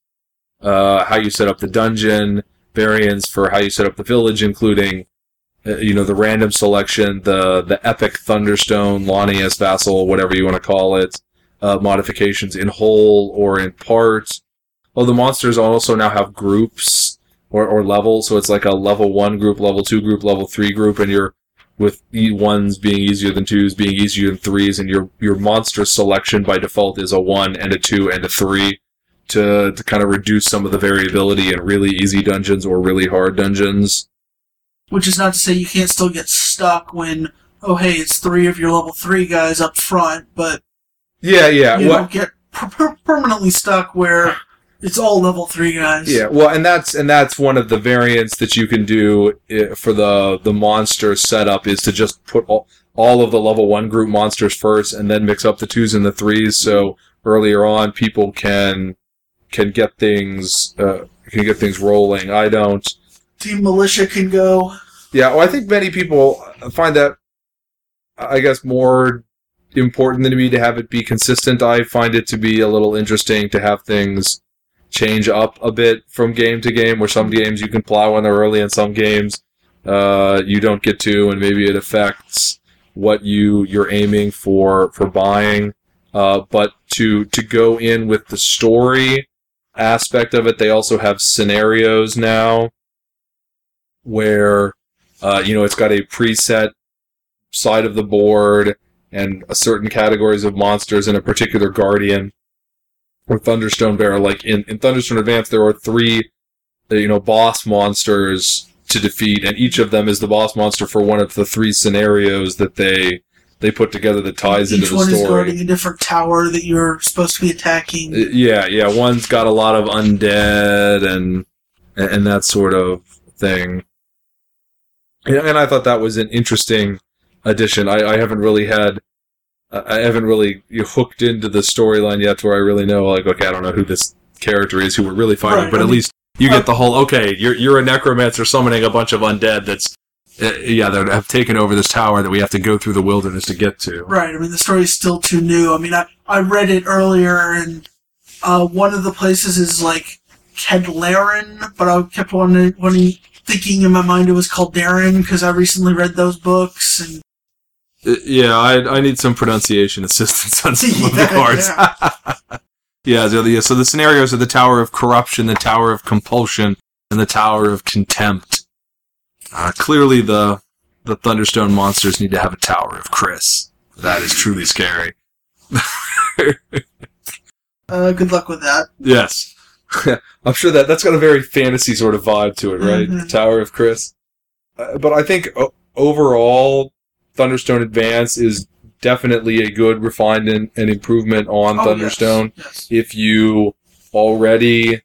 how you set up the dungeon, variants for how you set up the village, including, you know, the random selection, the epic Thunderstone, Lanius Vassal, whatever you want to call it, modifications in whole or in part. Oh, the monsters also now have groups or levels, so it's like a level 1 group, level 2 group, level 3 group, and you're with 1s being easier than 2s being easier than 3s, and your monster selection by default is a 1 and a 2 and a 3 to kind of reduce some of the variability in really easy dungeons or really hard dungeons. Which is not to say you can't still get stuck when, oh hey, it's 3 of your level 3 guys up front, but yeah, you don't get permanently stuck where it's all level 3 guys. Yeah, well, and that's one of the variants that you can do for the monster setup is to just put all of the level 1 group monsters first and then mix up the 2s and the 3s, so earlier on people can get things rolling. I don't. Team Militia can go. Yeah, well, I think many people find that, I guess, more important than to me to have it be consistent. I find it to be a little interesting to have things change up a bit from game to game, where some games you can plow on there early and some games you don't get to, and maybe it affects what you're aiming for buying. But to go in with the story aspect of it, they also have scenarios now where, you know, it's got a preset side of the board and a certain categories of monsters and a particular guardian or Thunderstone Bearer. Like in Thunderstone Advance, there are 3, you know, boss monsters to defeat, and each of them is the boss monster for one of the 3 scenarios that they put together that ties into the story. Each one is guarding a different tower that you're supposed to be attacking. Yeah. One's got a lot of undead and that sort of thing. And I thought that was an interesting addition. I haven't really hooked into the storyline yet to where I really know, like, okay, I don't know who this character is, who we're really fighting, right, but at least you get the whole, okay, you're a necromancer summoning a bunch of undead that have taken over this tower that we have to go through the wilderness to get to. Right, I mean, the story's still too new. I mean, I read it earlier, and one of the places is, like, Kedlaren, but I kept thinking in my mind it was called Darren, because I recently read those books, and yeah, I need some pronunciation assistance on some of the cards. Yeah. So the scenarios are the Tower of Corruption, the Tower of Compulsion, and the Tower of Contempt. Clearly, the Thunderstone monsters need to have a Tower of Chris. That is truly scary. Good luck with that. Yes. I'm sure that's got a very fantasy sort of vibe to it, right? Mm-hmm. The Tower of Chris. But I think overall, Thunderstone Advance is definitely a good refinement and improvement on Thunderstone. Yes. If you already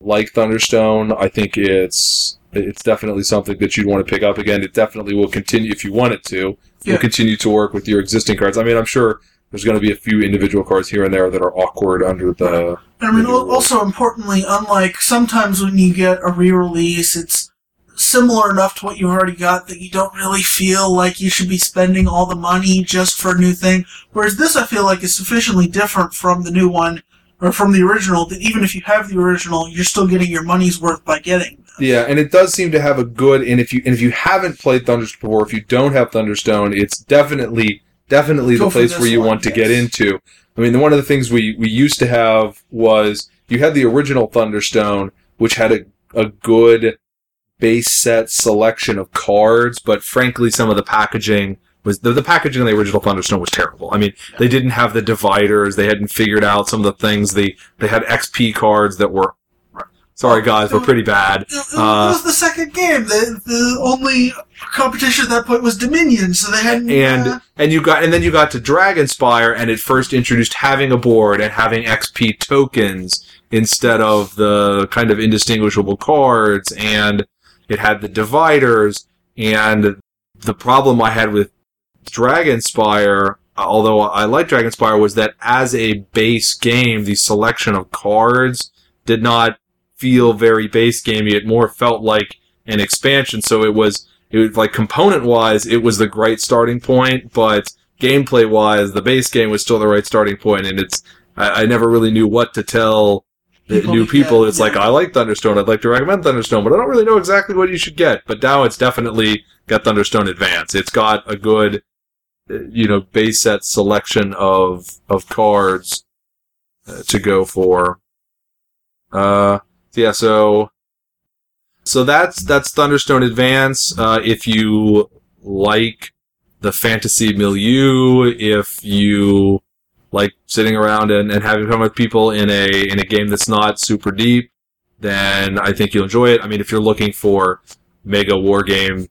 like Thunderstone, I think it's definitely something that you'd want to pick up again. It definitely will continue, if you want it to, will continue to work with your existing cards. I mean, I'm sure there's going to be a few individual cards here and there that are awkward under the... And I mean, also importantly, unlike sometimes when you get a re-release, it's similar enough to what you've already got that you don't really feel like you should be spending all the money just for a new thing. Whereas this, I feel like, is sufficiently different from the new one, or from the original, that even if you have the original, you're still getting your money's worth by getting this. Yeah, and it does seem to have a good... And if you haven't played Thunderstone before, if you don't have Thunderstone, it's definitely the place where you want to get into. I mean, one of the things we used to have was you had the original Thunderstone, which had a good base set selection of cards, but frankly, some of the packaging was... The packaging in the original Thunderstone was terrible. I mean, they didn't have the dividers. They hadn't figured out some of the things. They had XP cards that were... Sorry, guys, we're pretty bad. It was the second game. The only competition at that point was Dominion, so they hadn't... And then you got to Dragonspire, and it first introduced having a board and having XP tokens instead of the kind of indistinguishable cards, and it had the dividers, and the problem I had with Dragonspire, although I liked Dragonspire, was that as a base game, the selection of cards did not feel very base gamey. It more felt like an expansion. So it was like component wise, it was the great starting point, but gameplay wise, the base game was still the right starting point. And I never really knew what to tell new people. It's like, I like Thunderstone. I'd like to recommend Thunderstone, but I don't really know exactly what you should get. But now it's definitely got Thunderstone Advance. It's got a good, base set selection of cards to go for. So that's Thunderstone Advance. If you like the fantasy milieu, if you like sitting around and having fun with people in a game that's not super deep, then I think you'll enjoy it. I mean, if you're looking for mega war game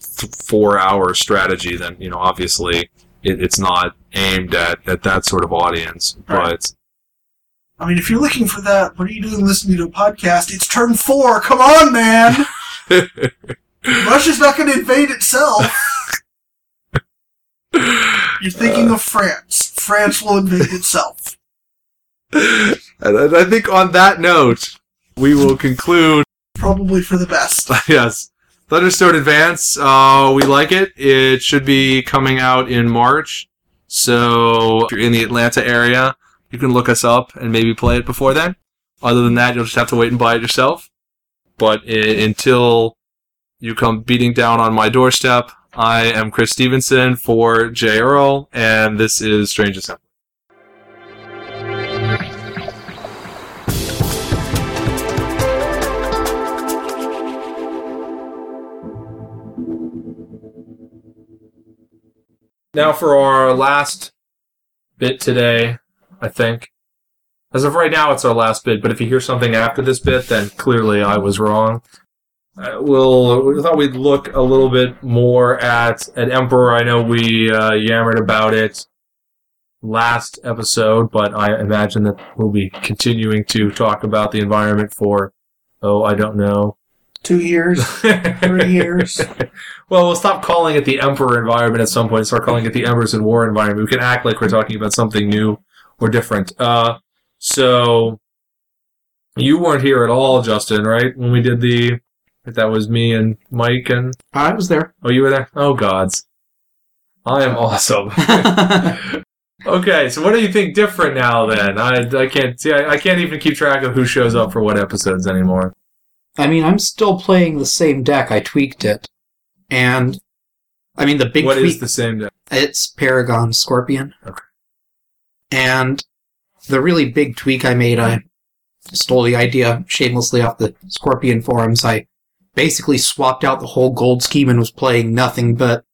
4-hour strategy, then obviously it's not aimed at that sort of audience. Right. But I mean, if you're looking for that, what are you doing listening to a podcast? It's turn 4. Come on, man. Russia's not going to invade itself. You're thinking of France. France will invade itself. And I think on that note, we will conclude. Probably for the best. Yes. Thunderstone Advance, we like it. It should be coming out in March. So if you're in the Atlanta area, you can look us up and maybe play it before then. Other than that, you'll just have to wait and buy it yourself. But until you come beating down on my doorstep, I am Chris Stevenson for J.R.L., and this is Strange Assembly. Now for our last bit today, I think. As of right now, it's our last bit, but if you hear something after this bit, then clearly I was wrong. We thought we'd look a little bit more at Emperor. I know we yammered about it last episode, but I imagine that we'll be continuing to talk about the environment for, I don't know, 2 years, 3 years. Well, we'll stop calling it the Emperor environment at some point and start calling it the Embers of War environment. We can act like we're talking about something new or different. So you weren't here at all, Justin, right? When we did that was me and Mike and... I was there. Oh, you were there? Oh, gods. I am awesome. Okay, so what do you think different now, then? I can't even keep track of who shows up for what episodes anymore. I mean, I'm still playing the same deck. I tweaked it. And, I mean, the big What tweak, is the same deck? It's Paragon Scorpion. Okay. And the really big tweak I made, I stole the idea shamelessly off the Scorpion forums. I basically swapped out the whole gold scheme and was playing nothing but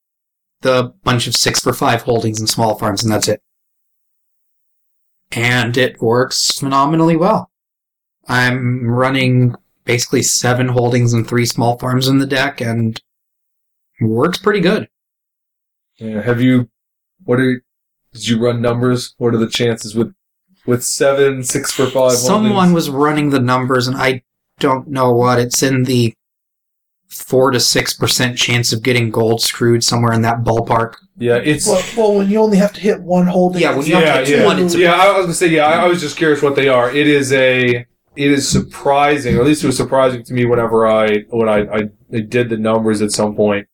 the bunch of 6-for-5 holdings and small farms, and that's it. And it works phenomenally well. I'm running basically 7 holdings and 3 small farms in the deck, and it works pretty good. Yeah, did you run numbers? What are the chances with 7, 6-for-5 holdings? Someone was running the numbers, and I don't know what. It's in the 4 to 6% chance of getting gold screwed somewhere in that ballpark. Yeah, it's... Well, when you only have to hit one holding... Yeah, when you only have to hit one, it's... Yeah, I was going to say, I was just curious what they are. It is surprising, or at least it was surprising to me whenever I did the numbers at some point,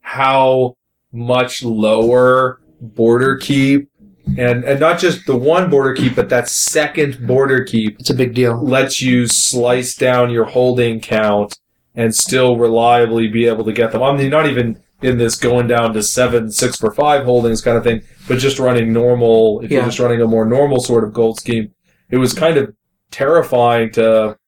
how much lower border keep, and not just the one border keep, but that second border keep... It's a big deal. ...lets you slice down your holding count and still reliably be able to get them. I mean, not even in this going down to 7, 6-for-5 holdings kind of thing, but just running normal, if you're just running a more normal sort of gold scheme. It was kind of terrifying to,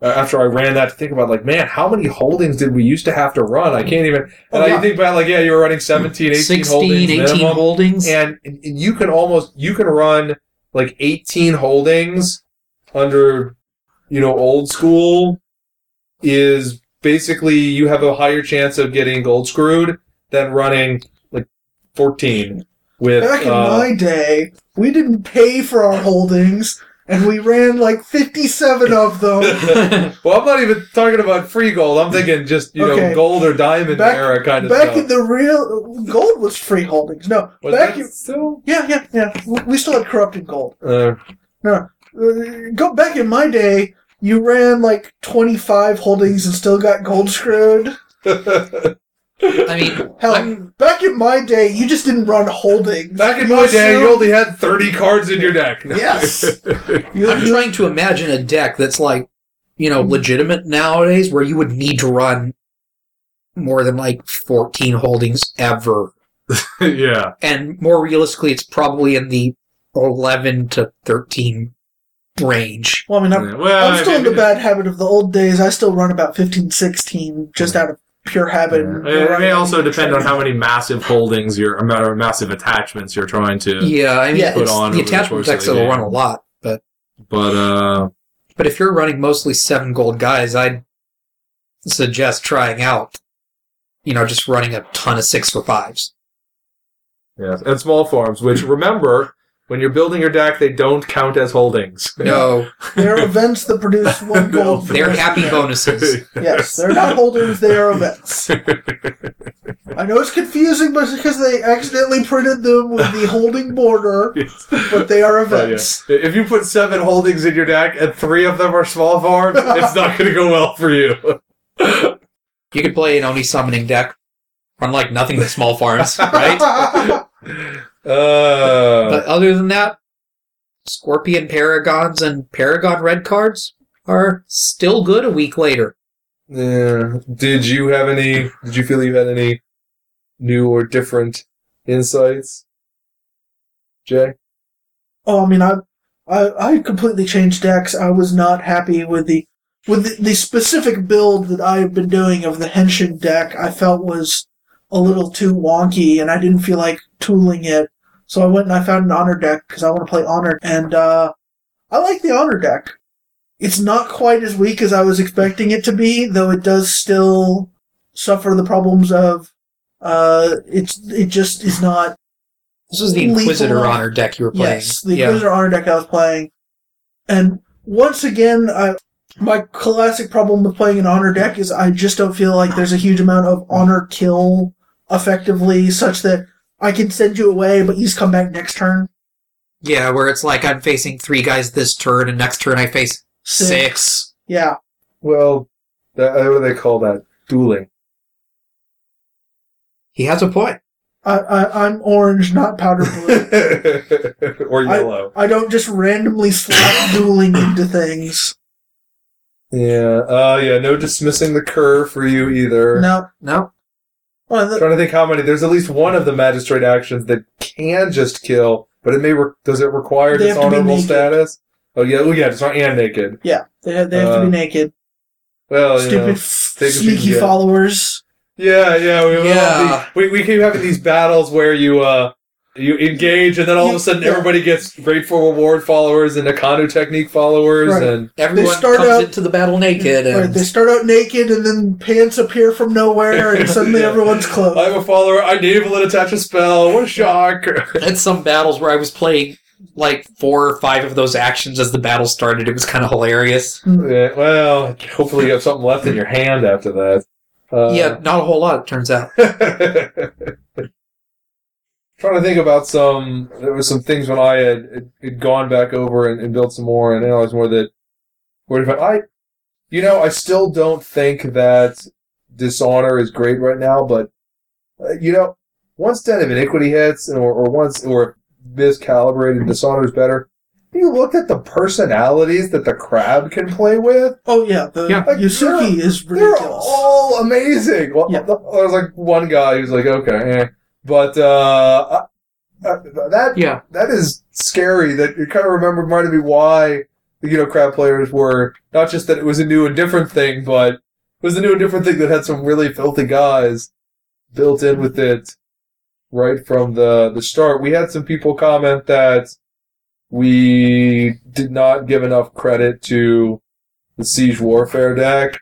after I ran that, to think about, like, man, how many holdings did we used to have to run? I can't even, I think about, like, you were running 17, 18 16, holdings 18 minimum, holdings. And you can run, like, 18 holdings under, old school, is basically you have a higher chance of getting gold screwed than running like 14. Back in my day, we didn't pay for our holdings, and we ran like 57 of them. Well, I'm not even talking about free gold. I'm thinking just gold or diamond era kind of stuff. Back in the real gold was free holdings. No, was back in still. Yeah. We still had corrupted gold. No, go back in my day. You ran like 25 holdings and still got gold screwed. I mean, hell, back in my day, you just didn't run holdings. Back in my day, you only had 30 cards in your deck. No. Yes. I'm trying to imagine a deck that's like, you know, legitimate nowadays where you would need to run more than like 14 holdings ever. Yeah. And more realistically, it's probably in the 11 to 13 range. Well, I mean, I'm still in the bad habit of the old days. I still run about 15, 16 just out of pure habit. Yeah. It may also depend on how many massive holdings or massive attachments you're trying to put on. The attachment decks will run a lot, but if you're running mostly 7 gold guys, I'd suggest trying out, you know, just running a ton of 6 for 5s. Yes, and small farms, which, remember, when you're building your deck, they don't count as holdings. No. They're events that produce 1 gold. They're happy bonuses. Yes, they're not holdings, they are events. I know it's confusing, but it's because they accidentally printed them with the holding border, yes. But they are events. Yeah. If you put 7 holdings in your deck and 3 of them are small farms, it's not going to go well for you. You could play an Oni summoning deck, run like nothing but small farms, right? But other than that, Scorpion Paragons and Paragon Red cards are still good a week later. Yeah. Did you feel you had any new or different insights, Jay? Oh, I mean, I completely changed decks. I was not happy with the specific build that I have been doing of the Henshin deck. I felt was a little too wonky, and I didn't feel like tooling it. So I went and I found an Honor deck, because I want to play Honor, and I like the Honor deck. It's not quite as weak as I was expecting it to be, though it does still suffer the problems of it just is not... This is the Inquisitor lethal. Honor deck you were playing. Yes, the Inquisitor Honor deck I was playing. And once again, my classic problem with playing an Honor deck is I just don't feel like there's a huge amount of Honor kill effectively, such that I can send you away, but you just come back next turn. Yeah, where it's like I'm facing 3 guys this turn, and next turn I face 6. Yeah. Well, what do they call that? Dueling. He has a point. I'm orange, not powder blue. Or yellow. I don't just randomly slap dueling into things. Yeah. No dismissing the cur for you either. No. Well, I'm trying to think how many. There's at least one of the magistrate actions that can just kill, but it may does it require dishonorable status? Oh yeah, and naked. Yeah, they have to be naked. Well, stupid, sneaky followers. Yeah. We keep having these battles where you engage, and then all of a sudden everybody gets Grateful Reward followers and Akanu Technique followers, and everyone comes into the battle naked. And... Right, they start out naked, and then pants appear from nowhere, and suddenly everyone's clothed. I'm a follower, I navel and attach a spell, what a shock! I had some battles where I was playing like 4 or 5 of those actions as the battle started. It was kind of hilarious. Yeah, well, hopefully you have something left in your hand after that. Not a whole lot, it turns out. Trying to think about there were some things when I had gone back over and built some more and analyzed more that were different. I still don't think that Dishonor is great right now, but once Den of Iniquity hits or miscalibrated, Dishonor is better. You look at the personalities that the crab can play with. Oh, yeah. Yusuke is ridiculous. They're all amazing. Well, there's like one guy who's like, okay, But that is scary. That you kind of reminded me why crab players were not just that it was a new and different thing, but it was a new and different thing that had some really filthy guys built in with it right from the start. We had some people comment that we did not give enough credit to the Siege Warfare deck.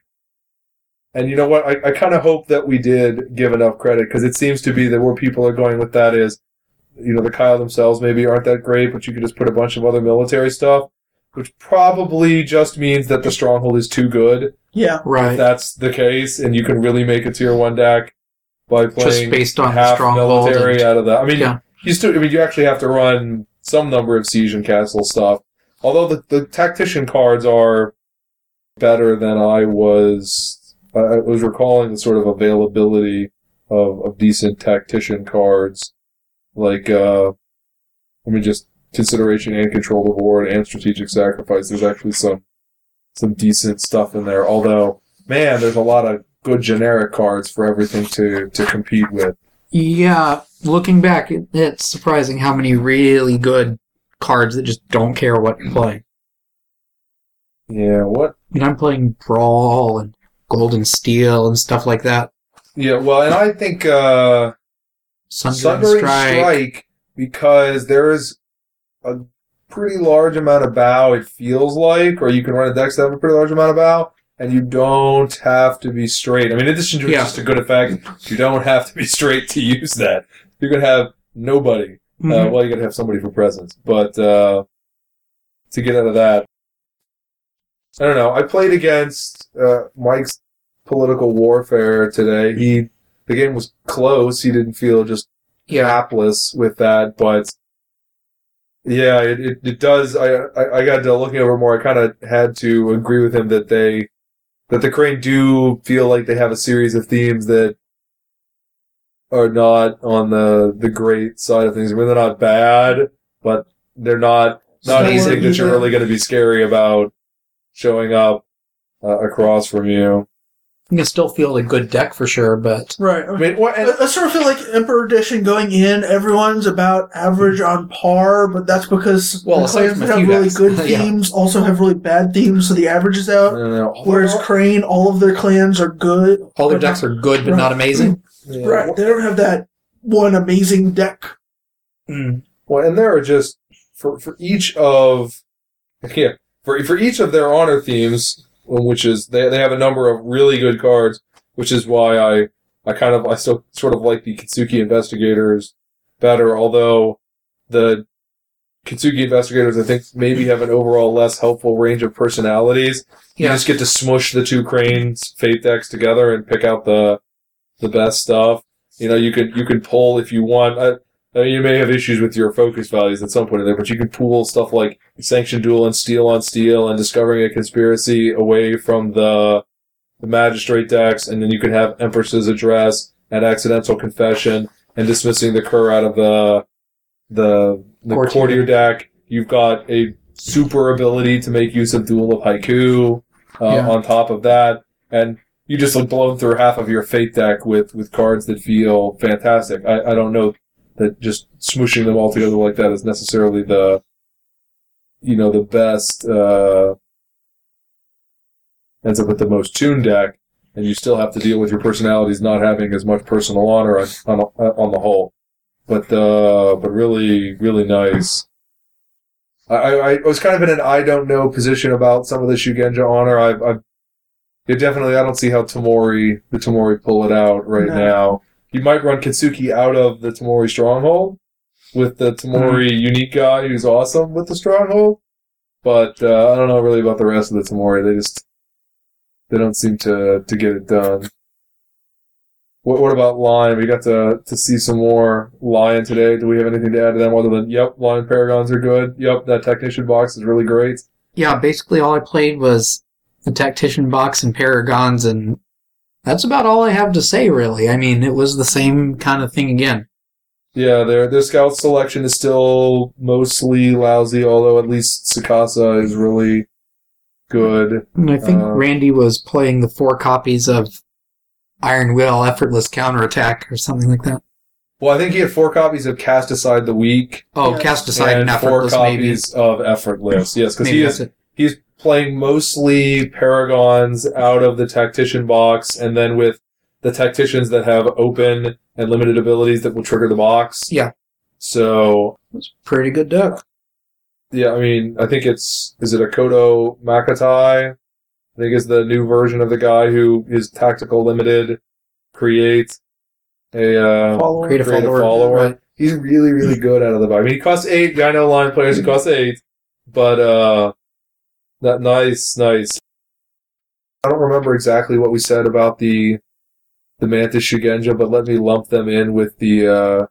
And you know what? I kind of hope that we did give enough credit, because it seems to be that where people are going with that is, the Kyle themselves maybe aren't that great, but you can just put a bunch of other military stuff, which probably just means that the Stronghold is too good. Yeah, right. If that's the case, and you can really make a tier 1 deck by playing just based on half the military out of that. I mean, you actually have to run some number of siege and castle stuff. Although the tactician cards are better than I was. I was recalling the sort of availability of decent tactician cards, like Consideration and Control the Board and Strategic Sacrifice. There's actually some decent stuff in there. Although, man, there's a lot of good generic cards for everything to compete with. Yeah, looking back, it's surprising how many really good cards that just don't care what you play. Yeah, what? I mean, I'm playing Brawl and Golden Steel and stuff like that. Yeah, well, and I think Sundering Strike, because there is a pretty large amount of bow, it feels like, or you can run a deck that have a pretty large amount of bow, and you don't have to be straight. I mean, in addition to just a good effect, you don't have to be straight to use that. You're going to have nobody. Mm-hmm. Well, you're going to have somebody for presence. But to get out of that, I don't know. I played against Mike's Political Warfare today. The game was close. He didn't feel just hapless with that, but yeah, it does. I got to looking over more. I kind of had to agree with him that the Crane do feel like they have a series of themes that are not on the great side of things. I mean, they're not bad, but they're not anything that you're really going to be scary about showing up across from you. You can still feel a good deck for sure, but... Right. I mean, I sort of feel like Emperor Edition going in, everyone's about average on par, but that's because the clans that have really good themes also have really bad themes, so the average is out. No. Whereas Crane, all of their clans are good. All their decks are good, but not amazing. Yeah. Right. They don't have that one amazing deck. Mm. Well, and there are just... For each of their honor themes... Which is they have a number of really good cards, which is why I still sort of like the Kitsuki Investigators better. Although the Kitsuki Investigators, I think, maybe have an overall less helpful range of personalities. Yeah. You just get to smush the two Crane's fate decks together and pick out the best stuff. You know, you can pull if you want. I mean, you may have issues with your focus values at some point in there, but you can pool stuff like Sanction Duel and Steel on Steel and Discovering a Conspiracy away from the Magistrate decks, and then you can have Empress's Address and Accidental Confession and Dismissing the Cur out of the Courtier deck. You've got a super ability to make use of Duel of Haiku on top of that, and you just blown through half of your Fate deck with cards that feel fantastic. I don't know that just smooshing them all together like that is necessarily the best, ends up with the most tuned deck, and you still have to deal with your personalities not having as much personal honor on the whole. But really, really nice. I was kind of in an I don't know position about some of the Shugenja honor. I don't see how the Tamori pull it out now. You might run Kitsuki out of the Tamori Stronghold with the Tamori unique guy who's awesome with the Stronghold, but I don't know really about the rest of the Tamori. They don't seem to get it done. What about Lion? We got to see some more Lion today. Do we have anything to add to them other than, yep, Lion Paragons are good. Yep, that Tactician box is really great. Yeah, basically all I played was the Tactician box and Paragons, and that's about all I have to say, really. I mean, it was the same kind of thing again. Yeah, their scout selection is still mostly lousy, although at least Sakasa is really good. And I think Randy was playing the 4 copies of Iron Will, Effortless Counterattack, or something like that. Well, I think he had 4 copies of Cast Aside the Weak. Oh, yeah. Cast Aside and Effortless, 4 copies of Effortless, yes, because he's playing mostly Paragons out of the Tactician box, and then with the Tacticians that have open and limited abilities that will trigger the box. Yeah. So... That's a pretty good deck. Yeah, I mean, I think it's... Is it a Koto Makatai? I think it's the new version of the guy who is tactical limited, create a... Create a follower. Right. He's really, really good out of the box. I mean, he costs 8. I know line players, he costs 8. But, Nice. I don't remember exactly what we said about the Mantis Shugenja, but let me lump them in with the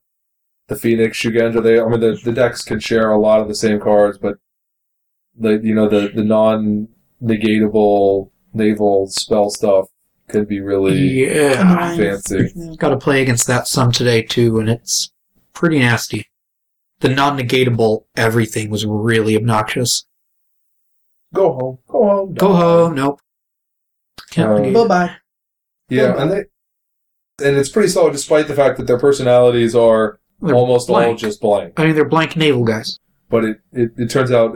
Phoenix Shugenja. The decks can share a lot of the same cards, but the non negatable naval spell stuff could be really fancy. Got to play against that some today, too, and it's pretty nasty. The non-negatable everything was really obnoxious. Go home. Go home. Go home. Nope. Can't bye-bye. Yeah, bye-bye. And it's pretty solid despite the fact that their personalities are they're almost all just blank. I mean, they're blank naval guys. But it turns out,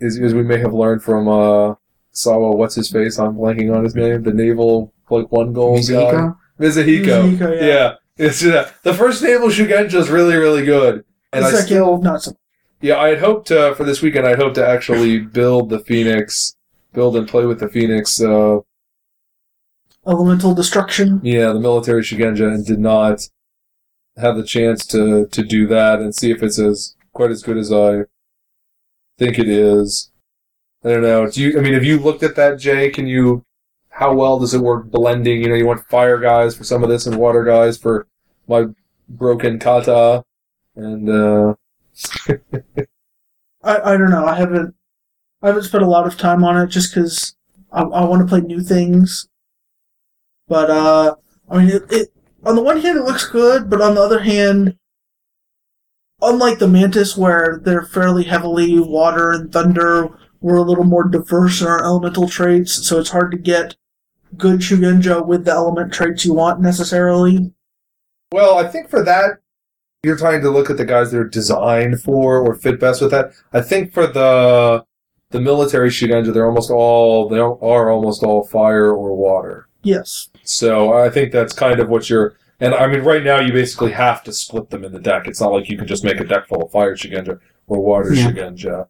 as we may have learned from Sawa, what's-his-face, I'm blanking on his name, the naval, one goal guy. Mizuhiko, yeah. It's, the first naval Shugenja is really, really good. And the second, not so much. Yeah, I had hoped for this weekend, I'd hoped to actually build the Phoenix, and play with the Phoenix. Elemental Destruction? Yeah, the military Shugenja, and did not have the chance to do that and see if it's quite as good as I think it is. I don't know. Have you looked at that, Jay? How well does it work blending? You know, you want fire guys for some of this and water guys for my broken kata. And, I don't know. I haven't spent a lot of time on it just because I want to play new things. But, it on the one hand, it looks good, but on the other hand, unlike the Mantis, where they're fairly heavily water and thunder, we're a little more diverse in our elemental traits, so it's hard to get good Shugenja with the element traits you want, necessarily. Well, I think for that, you're trying to look at the guys that are designed for or fit best with that. I think for the military Shugenja, they are almost all fire or water. Yes. So I think that's kind of what you're... And, I mean, right now you basically have to split them in the deck. It's not like you can just make a deck full of fire Shugenja or water Shugenja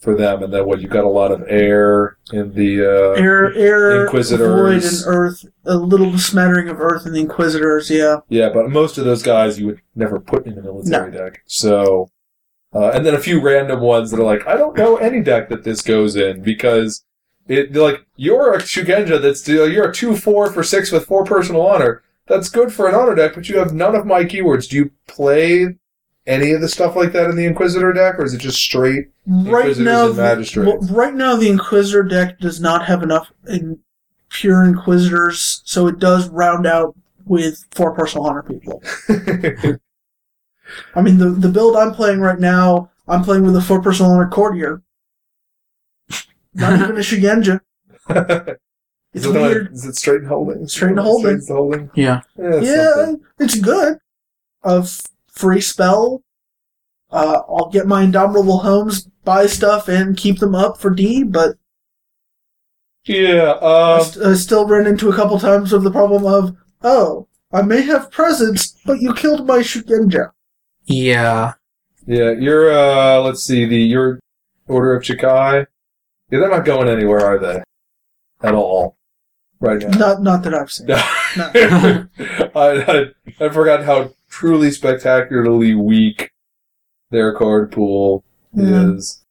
for them. And then, you've got a lot of air in the air, Inquisitors. Void, and earth. A little smattering of earth in the Inquisitors, yeah. Yeah, but most of those guys you would never put in a military deck. So, and then a few random ones that are like, I don't know any deck that this goes in because... you're a Shugenja you're a 2/4 for 6 with 4 personal honor. That's good for an honor deck, but you have none of my keywords. Do you play any of the stuff like that in the Inquisitor deck, or is it just straight Inquisitors and Magistrates? Right now, the Inquisitor deck does not have enough pure Inquisitors, so it does round out with 4 personal honor people. I mean, the build I'm playing right now, I'm playing with a 4 personal honor courtier. Not even a Shugenja. It's weird. Is it straight and holding? Straight and holding. Yeah. Yeah, it's good. A free spell. I'll get my Indomitable Homes, buy stuff, and keep them up for D, but... Yeah, I still ran into a couple times of the problem of, I may have presents, but you killed my Shugenja. Yeah. Yeah, you're, your Order of Chikai... Yeah, they're not going anywhere, are they? At all. Right now. Not that I've seen. No. I forgot how truly spectacularly weak their card pool is.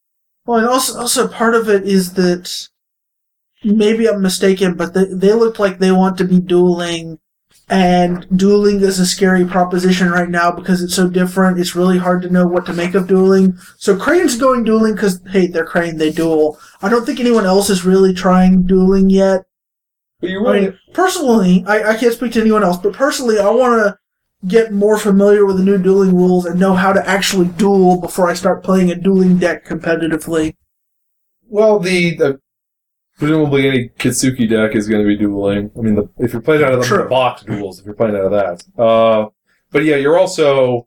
Well, and also part of it is that, maybe I'm mistaken, but they look like they want to be dueling, and dueling is a scary proposition right now because it's so different. It's really hard to know what to make of dueling. So Crane's going dueling because, hey, they're Crane, they duel. I don't think anyone else is really trying dueling yet. But you really... I mean, personally, I can't speak to anyone else, but personally, I want to get more familiar with the new dueling rules and know how to actually duel before I start playing a dueling deck competitively. Well, the presumably any Kitsuki deck is going to be dueling. I mean, if you're playing out of the box duels, if you're playing out of that. But yeah, you're also...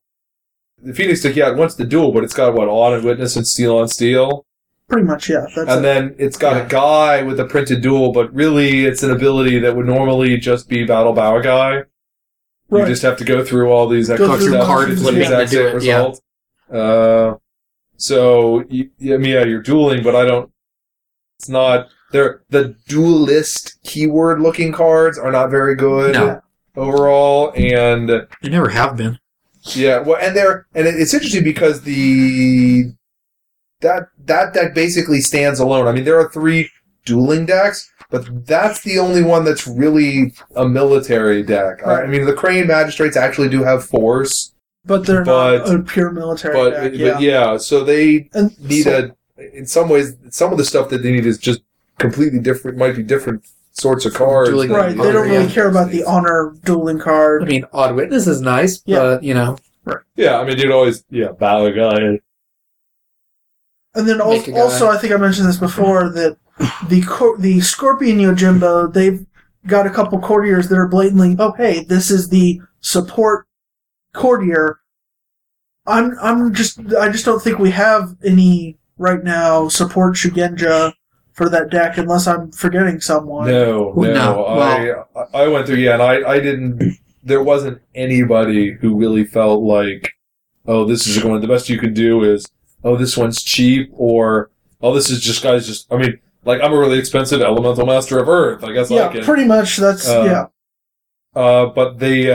The Phoenix deck, it wants to duel, but it's got, Audit Witness and Steel on Steel? Pretty much, yeah. Then it's got a guy with a printed duel, but really it's an ability that would normally just be Battle Bower guy. Right. You just have to go through all these extra stuff to get the exact same result. Yeah. You're dueling, but I don't... It's not... The duelist keyword-looking cards are not very good overall, and they never have been. Yeah, well, and it's interesting because that deck basically stands alone. I mean, there are 3 dueling decks, but that's the only one that's really a military deck. Right. I mean, the Crane Magistrates actually do have force, but they're not a pure military deck. But yeah, so they need in some ways, some of the stuff that they need is just completely different, might be different sorts of cards. Right, they don't really care about the honor dueling card. I mean, Odd Witness is nice, but, you know. Right. Yeah, I mean, you'd always, Valor Guy. And then also, I think I mentioned this before, that the Scorpion Yojimbo, they've got a couple courtiers that are blatantly, oh, hey, this is the support courtier. I just don't think we have any right now support Shugenja for that deck unless I'm forgetting someone. No. I went through, and I didn't, there wasn't anybody who really felt like, oh, this is going, the best you can do is, oh, this one's cheap, or, oh, this is just, guys, just, I mean, like, I'm a really expensive Elemental Master of Earth, I guess I can. Yeah, pretty much, that's, but they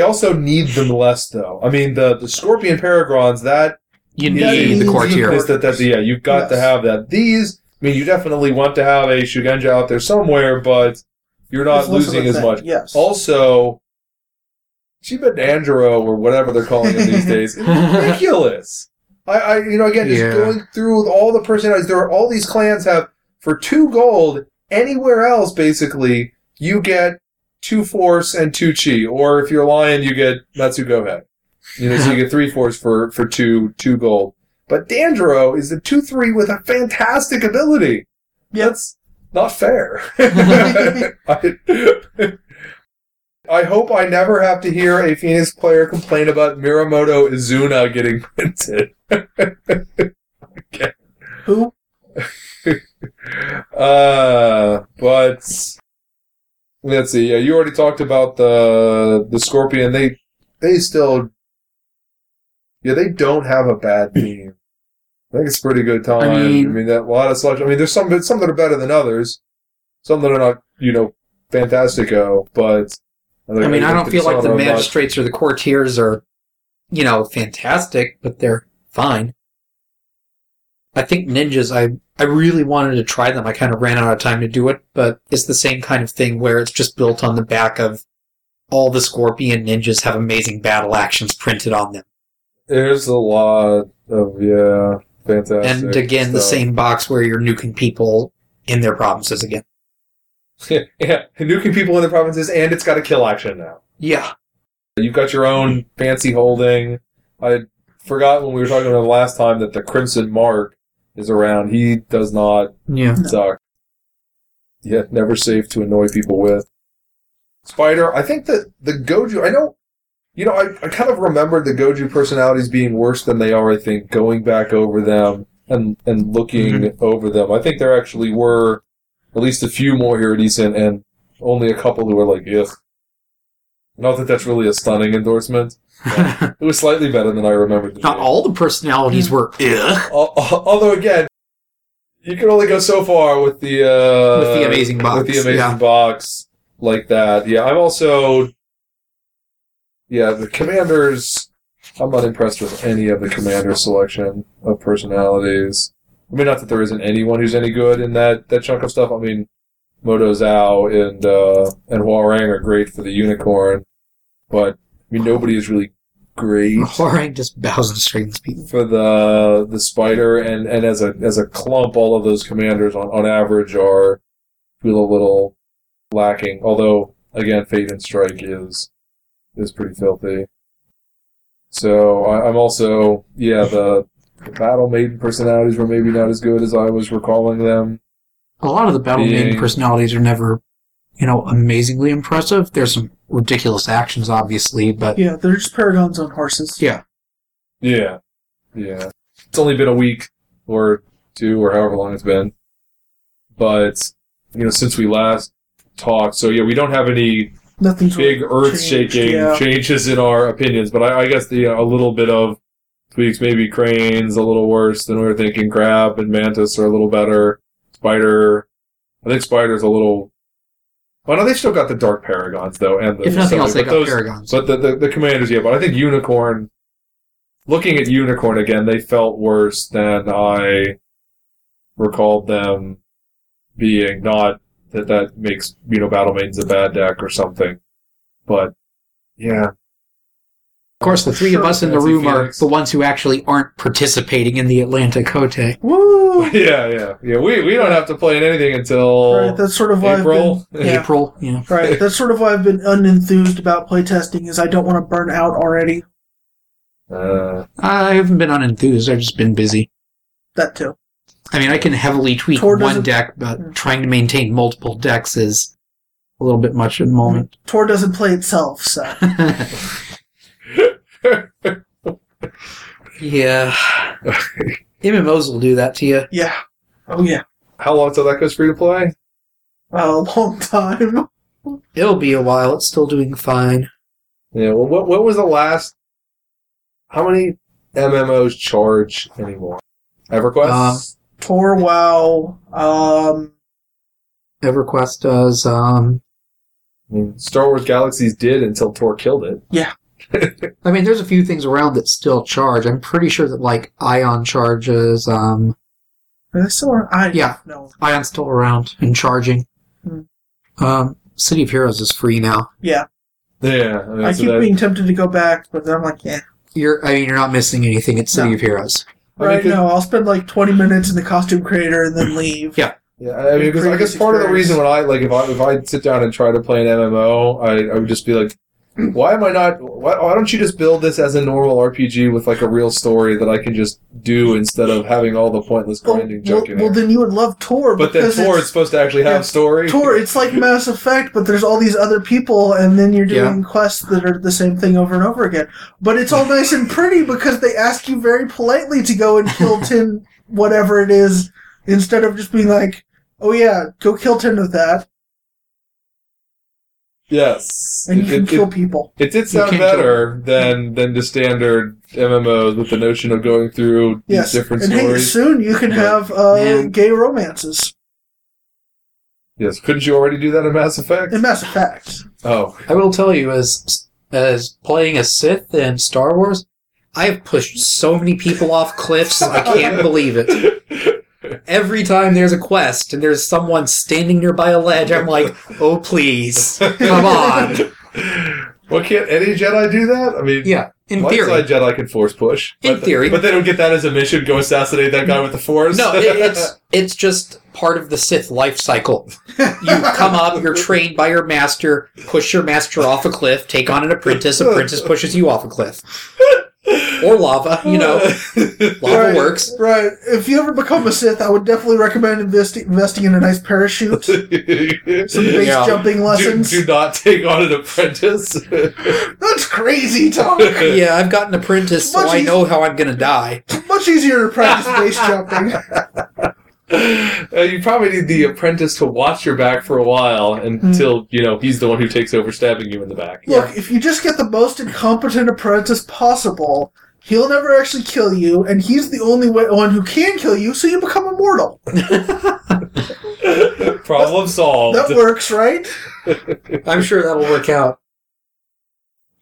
also need them less, though. I mean, the Scorpion Paragons, that... You need the courtier. You've got to have that. These, I mean, you definitely want to have a Shugenja out there somewhere, but you're not losing as much. Yes. Also... Chiba Dandero, or whatever they're calling him these days, is ridiculous. Just going through all the personalities. There are all these clans have, for 2 gold, anywhere else, basically, you get 2 force and 2 chi. Or if you're Lion, you get Matsugohe. So you get 3 force for 2 gold. But Dandero is a 2-3 with a fantastic ability. Yeah. That's not fair. I hope I never have to hear a Phoenix player complain about Miramoto Izuna getting printed. Okay. Who? But let's see. Yeah, you already talked about the Scorpion. They still, they don't have a bad team. I think it's a pretty good time. I mean that a lot of such. I mean, there's some that are better than others. Some that are not, fantastico, but. I mean, I don't feel like the magistrates or the courtiers are, fantastic, but they're fine. I think ninjas, I really wanted to try them. I kind of ran out of time to do it, but it's the same kind of thing where it's just built on the back of all the Scorpion ninjas have amazing battle actions printed on them. There's a lot of, fantastic and again, stuff. The same box where you're nuking people in their provinces again. Yeah, nuking people in the provinces, and it's got a kill action now. Yeah. You've got your own fancy holding. I forgot when we were talking about last time that the Crimson Mark is around. He does not suck. Yeah, never safe to annoy people with. Spider, I think that the Goju, I kind of remembered the Goju personalities being worse than they are, I think, going back over them and looking over them. I think there actually were... at least a few more here are decent, and only a couple who are like, ugh. Not that that's really a stunning endorsement. It was slightly better than I remembered. Not all the personalities were ugh. Although, again, you can only go so far with the amazing box. With the amazing box like that. Yeah, I'm also... yeah, the commanders... I'm not impressed with any of the commander selection of personalities. I mean, not that there isn't anyone who's any good in that chunk of stuff. I mean, Moto Zhao and Huarang are great for the Unicorn, but, I mean, nobody is really great. Huarang just bows and straightens people. For the Spider, and as a clump, all of those commanders on average feel a little lacking. Although, again, Fate and Strike is pretty filthy. So, I'm also, the Battle Maiden personalities were maybe not as good as I was recalling them. A lot of the Battle Maiden personalities are never, amazingly impressive. There's some ridiculous actions, obviously, but... yeah, they're just paragons on horses. Yeah. Yeah. Yeah. It's only been a week or two or however long it's been. But, since we last talked, so we don't have any big earth-shaking changes in our opinions, but I guess a little bit of tweaks, maybe Crane's a little worse than we were thinking. Crab and Mantis are a little better. Spider, I think Spider's a little... well, no, they still got the Dark Paragons, though. And the, if nothing else, they got Paragons. But the Commanders, but I think Unicorn... looking at Unicorn again, they felt worse than I recalled them being. Not that makes, Battle Maiden's a bad deck or something. But, yeah... Of course, the three of us in the room are the ones who actually aren't participating in the Atlanta Kote. Woo! Yeah. We don't have to play in anything until that's sort of April. April. Right, that's sort of why I've been unenthused about playtesting, is I don't want to burn out already. I haven't been unenthused. I've just been busy. That too. I mean, I can heavily tweak one deck, but trying to maintain multiple decks is a little bit much at the moment. Tor doesn't play itself, so... Yeah. MMOs will do that to you. Yeah. Oh, yeah. How long till that goes free to play? A long time. It'll be a while. It's still doing fine. Yeah, well, what was the last... How many MMOs charge anymore? EverQuest? Tor, WoW, EverQuest does, I mean, Star Wars Galaxies did until Tor killed it. Yeah. I mean, there's a few things around that still charge. I'm pretty sure that, like, Ion charges, Are they still around? Yeah. No. Ion's still around and charging. City of Heroes is free now. Yeah. Yeah. I mean, I keep being tempted to go back, but then I'm like, yeah. You're not missing anything at City of Heroes. Right, no, I'll spend like 20 minutes in the costume creator and then leave. Yeah. I mean, because I guess part of the reason when if I sit down and try to play an MMO, I would just be like, why don't you just build this as a normal RPG with like a real story that I can just do instead of having all the pointless grinding junk in it? Well, then you would love Tor. But then Tor is supposed to actually have story. Tor, it's like Mass Effect, but there's all these other people, and then you're doing quests that are the same thing over and over again. But it's all nice and pretty because they ask you very politely to go and kill 10 whatever it is, instead of just being like, oh yeah, go kill 10 of that. Yes. And you can kill people. It did sound better than the standard MMOs with the notion of going through these different stories. Hey, soon you can have gay romances. Yes. Couldn't you already do that in Mass Effect? In Mass Effect. Oh. I will tell you, as playing a Sith in Star Wars, I have pushed so many people off cliffs, I can't believe it. Every time there's a quest and there's someone standing nearby a ledge, I'm like, oh, please, come on. Well, can't any Jedi do that? I mean, yeah, in theory. Light side Jedi can force push. In theory. But they don't get that as a mission, go assassinate that guy with the force? No, it's just part of the Sith life cycle. You come up, you're trained by your master, push your master off a cliff, take on an apprentice pushes you off a cliff. Or lava, you know. Lava works. Right. If you ever become a Sith, I would definitely recommend investing in a nice parachute. Some base jumping lessons. Do not take on an apprentice. That's crazy talk. Yeah, I've got an apprentice, so I know how I'm going to die. Much easier to practice base jumping. You probably need the apprentice to watch your back for a while until, he's the one who takes over stabbing you in the back. Look, if you just get the most incompetent apprentice possible, he'll never actually kill you, and he's the only one who can kill you, so you become immortal. Problem solved. That works, right? I'm sure that'll work out.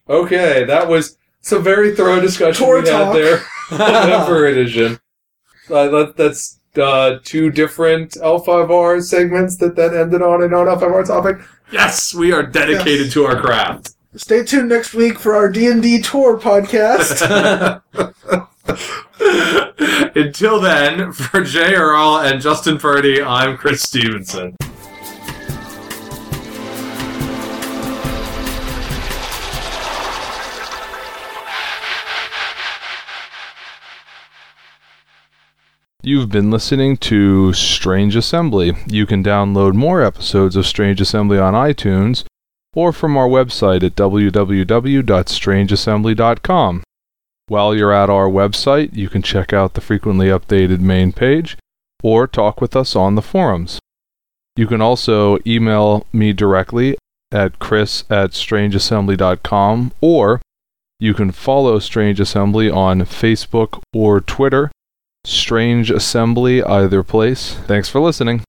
Okay, that was some very thorough discussion we had there on Emperor Edition. That's... two different L5R segments that then ended on an L5R topic. Yes, we are dedicated to our craft. Stay tuned next week for our D&D Tor podcast. Until then, for J.R.L. and Justin Birdie, I'm Chris Stevenson. You've been listening to Strange Assembly. You can download more episodes of Strange Assembly on iTunes or from our website at www.strangeassembly.com. While you're at our website, you can check out the frequently updated main page or talk with us on the forums. You can also email me directly at chris@strangeassembly.com, or you can follow Strange Assembly on Facebook or Twitter. Strange Assembly, either place. Thanks for listening.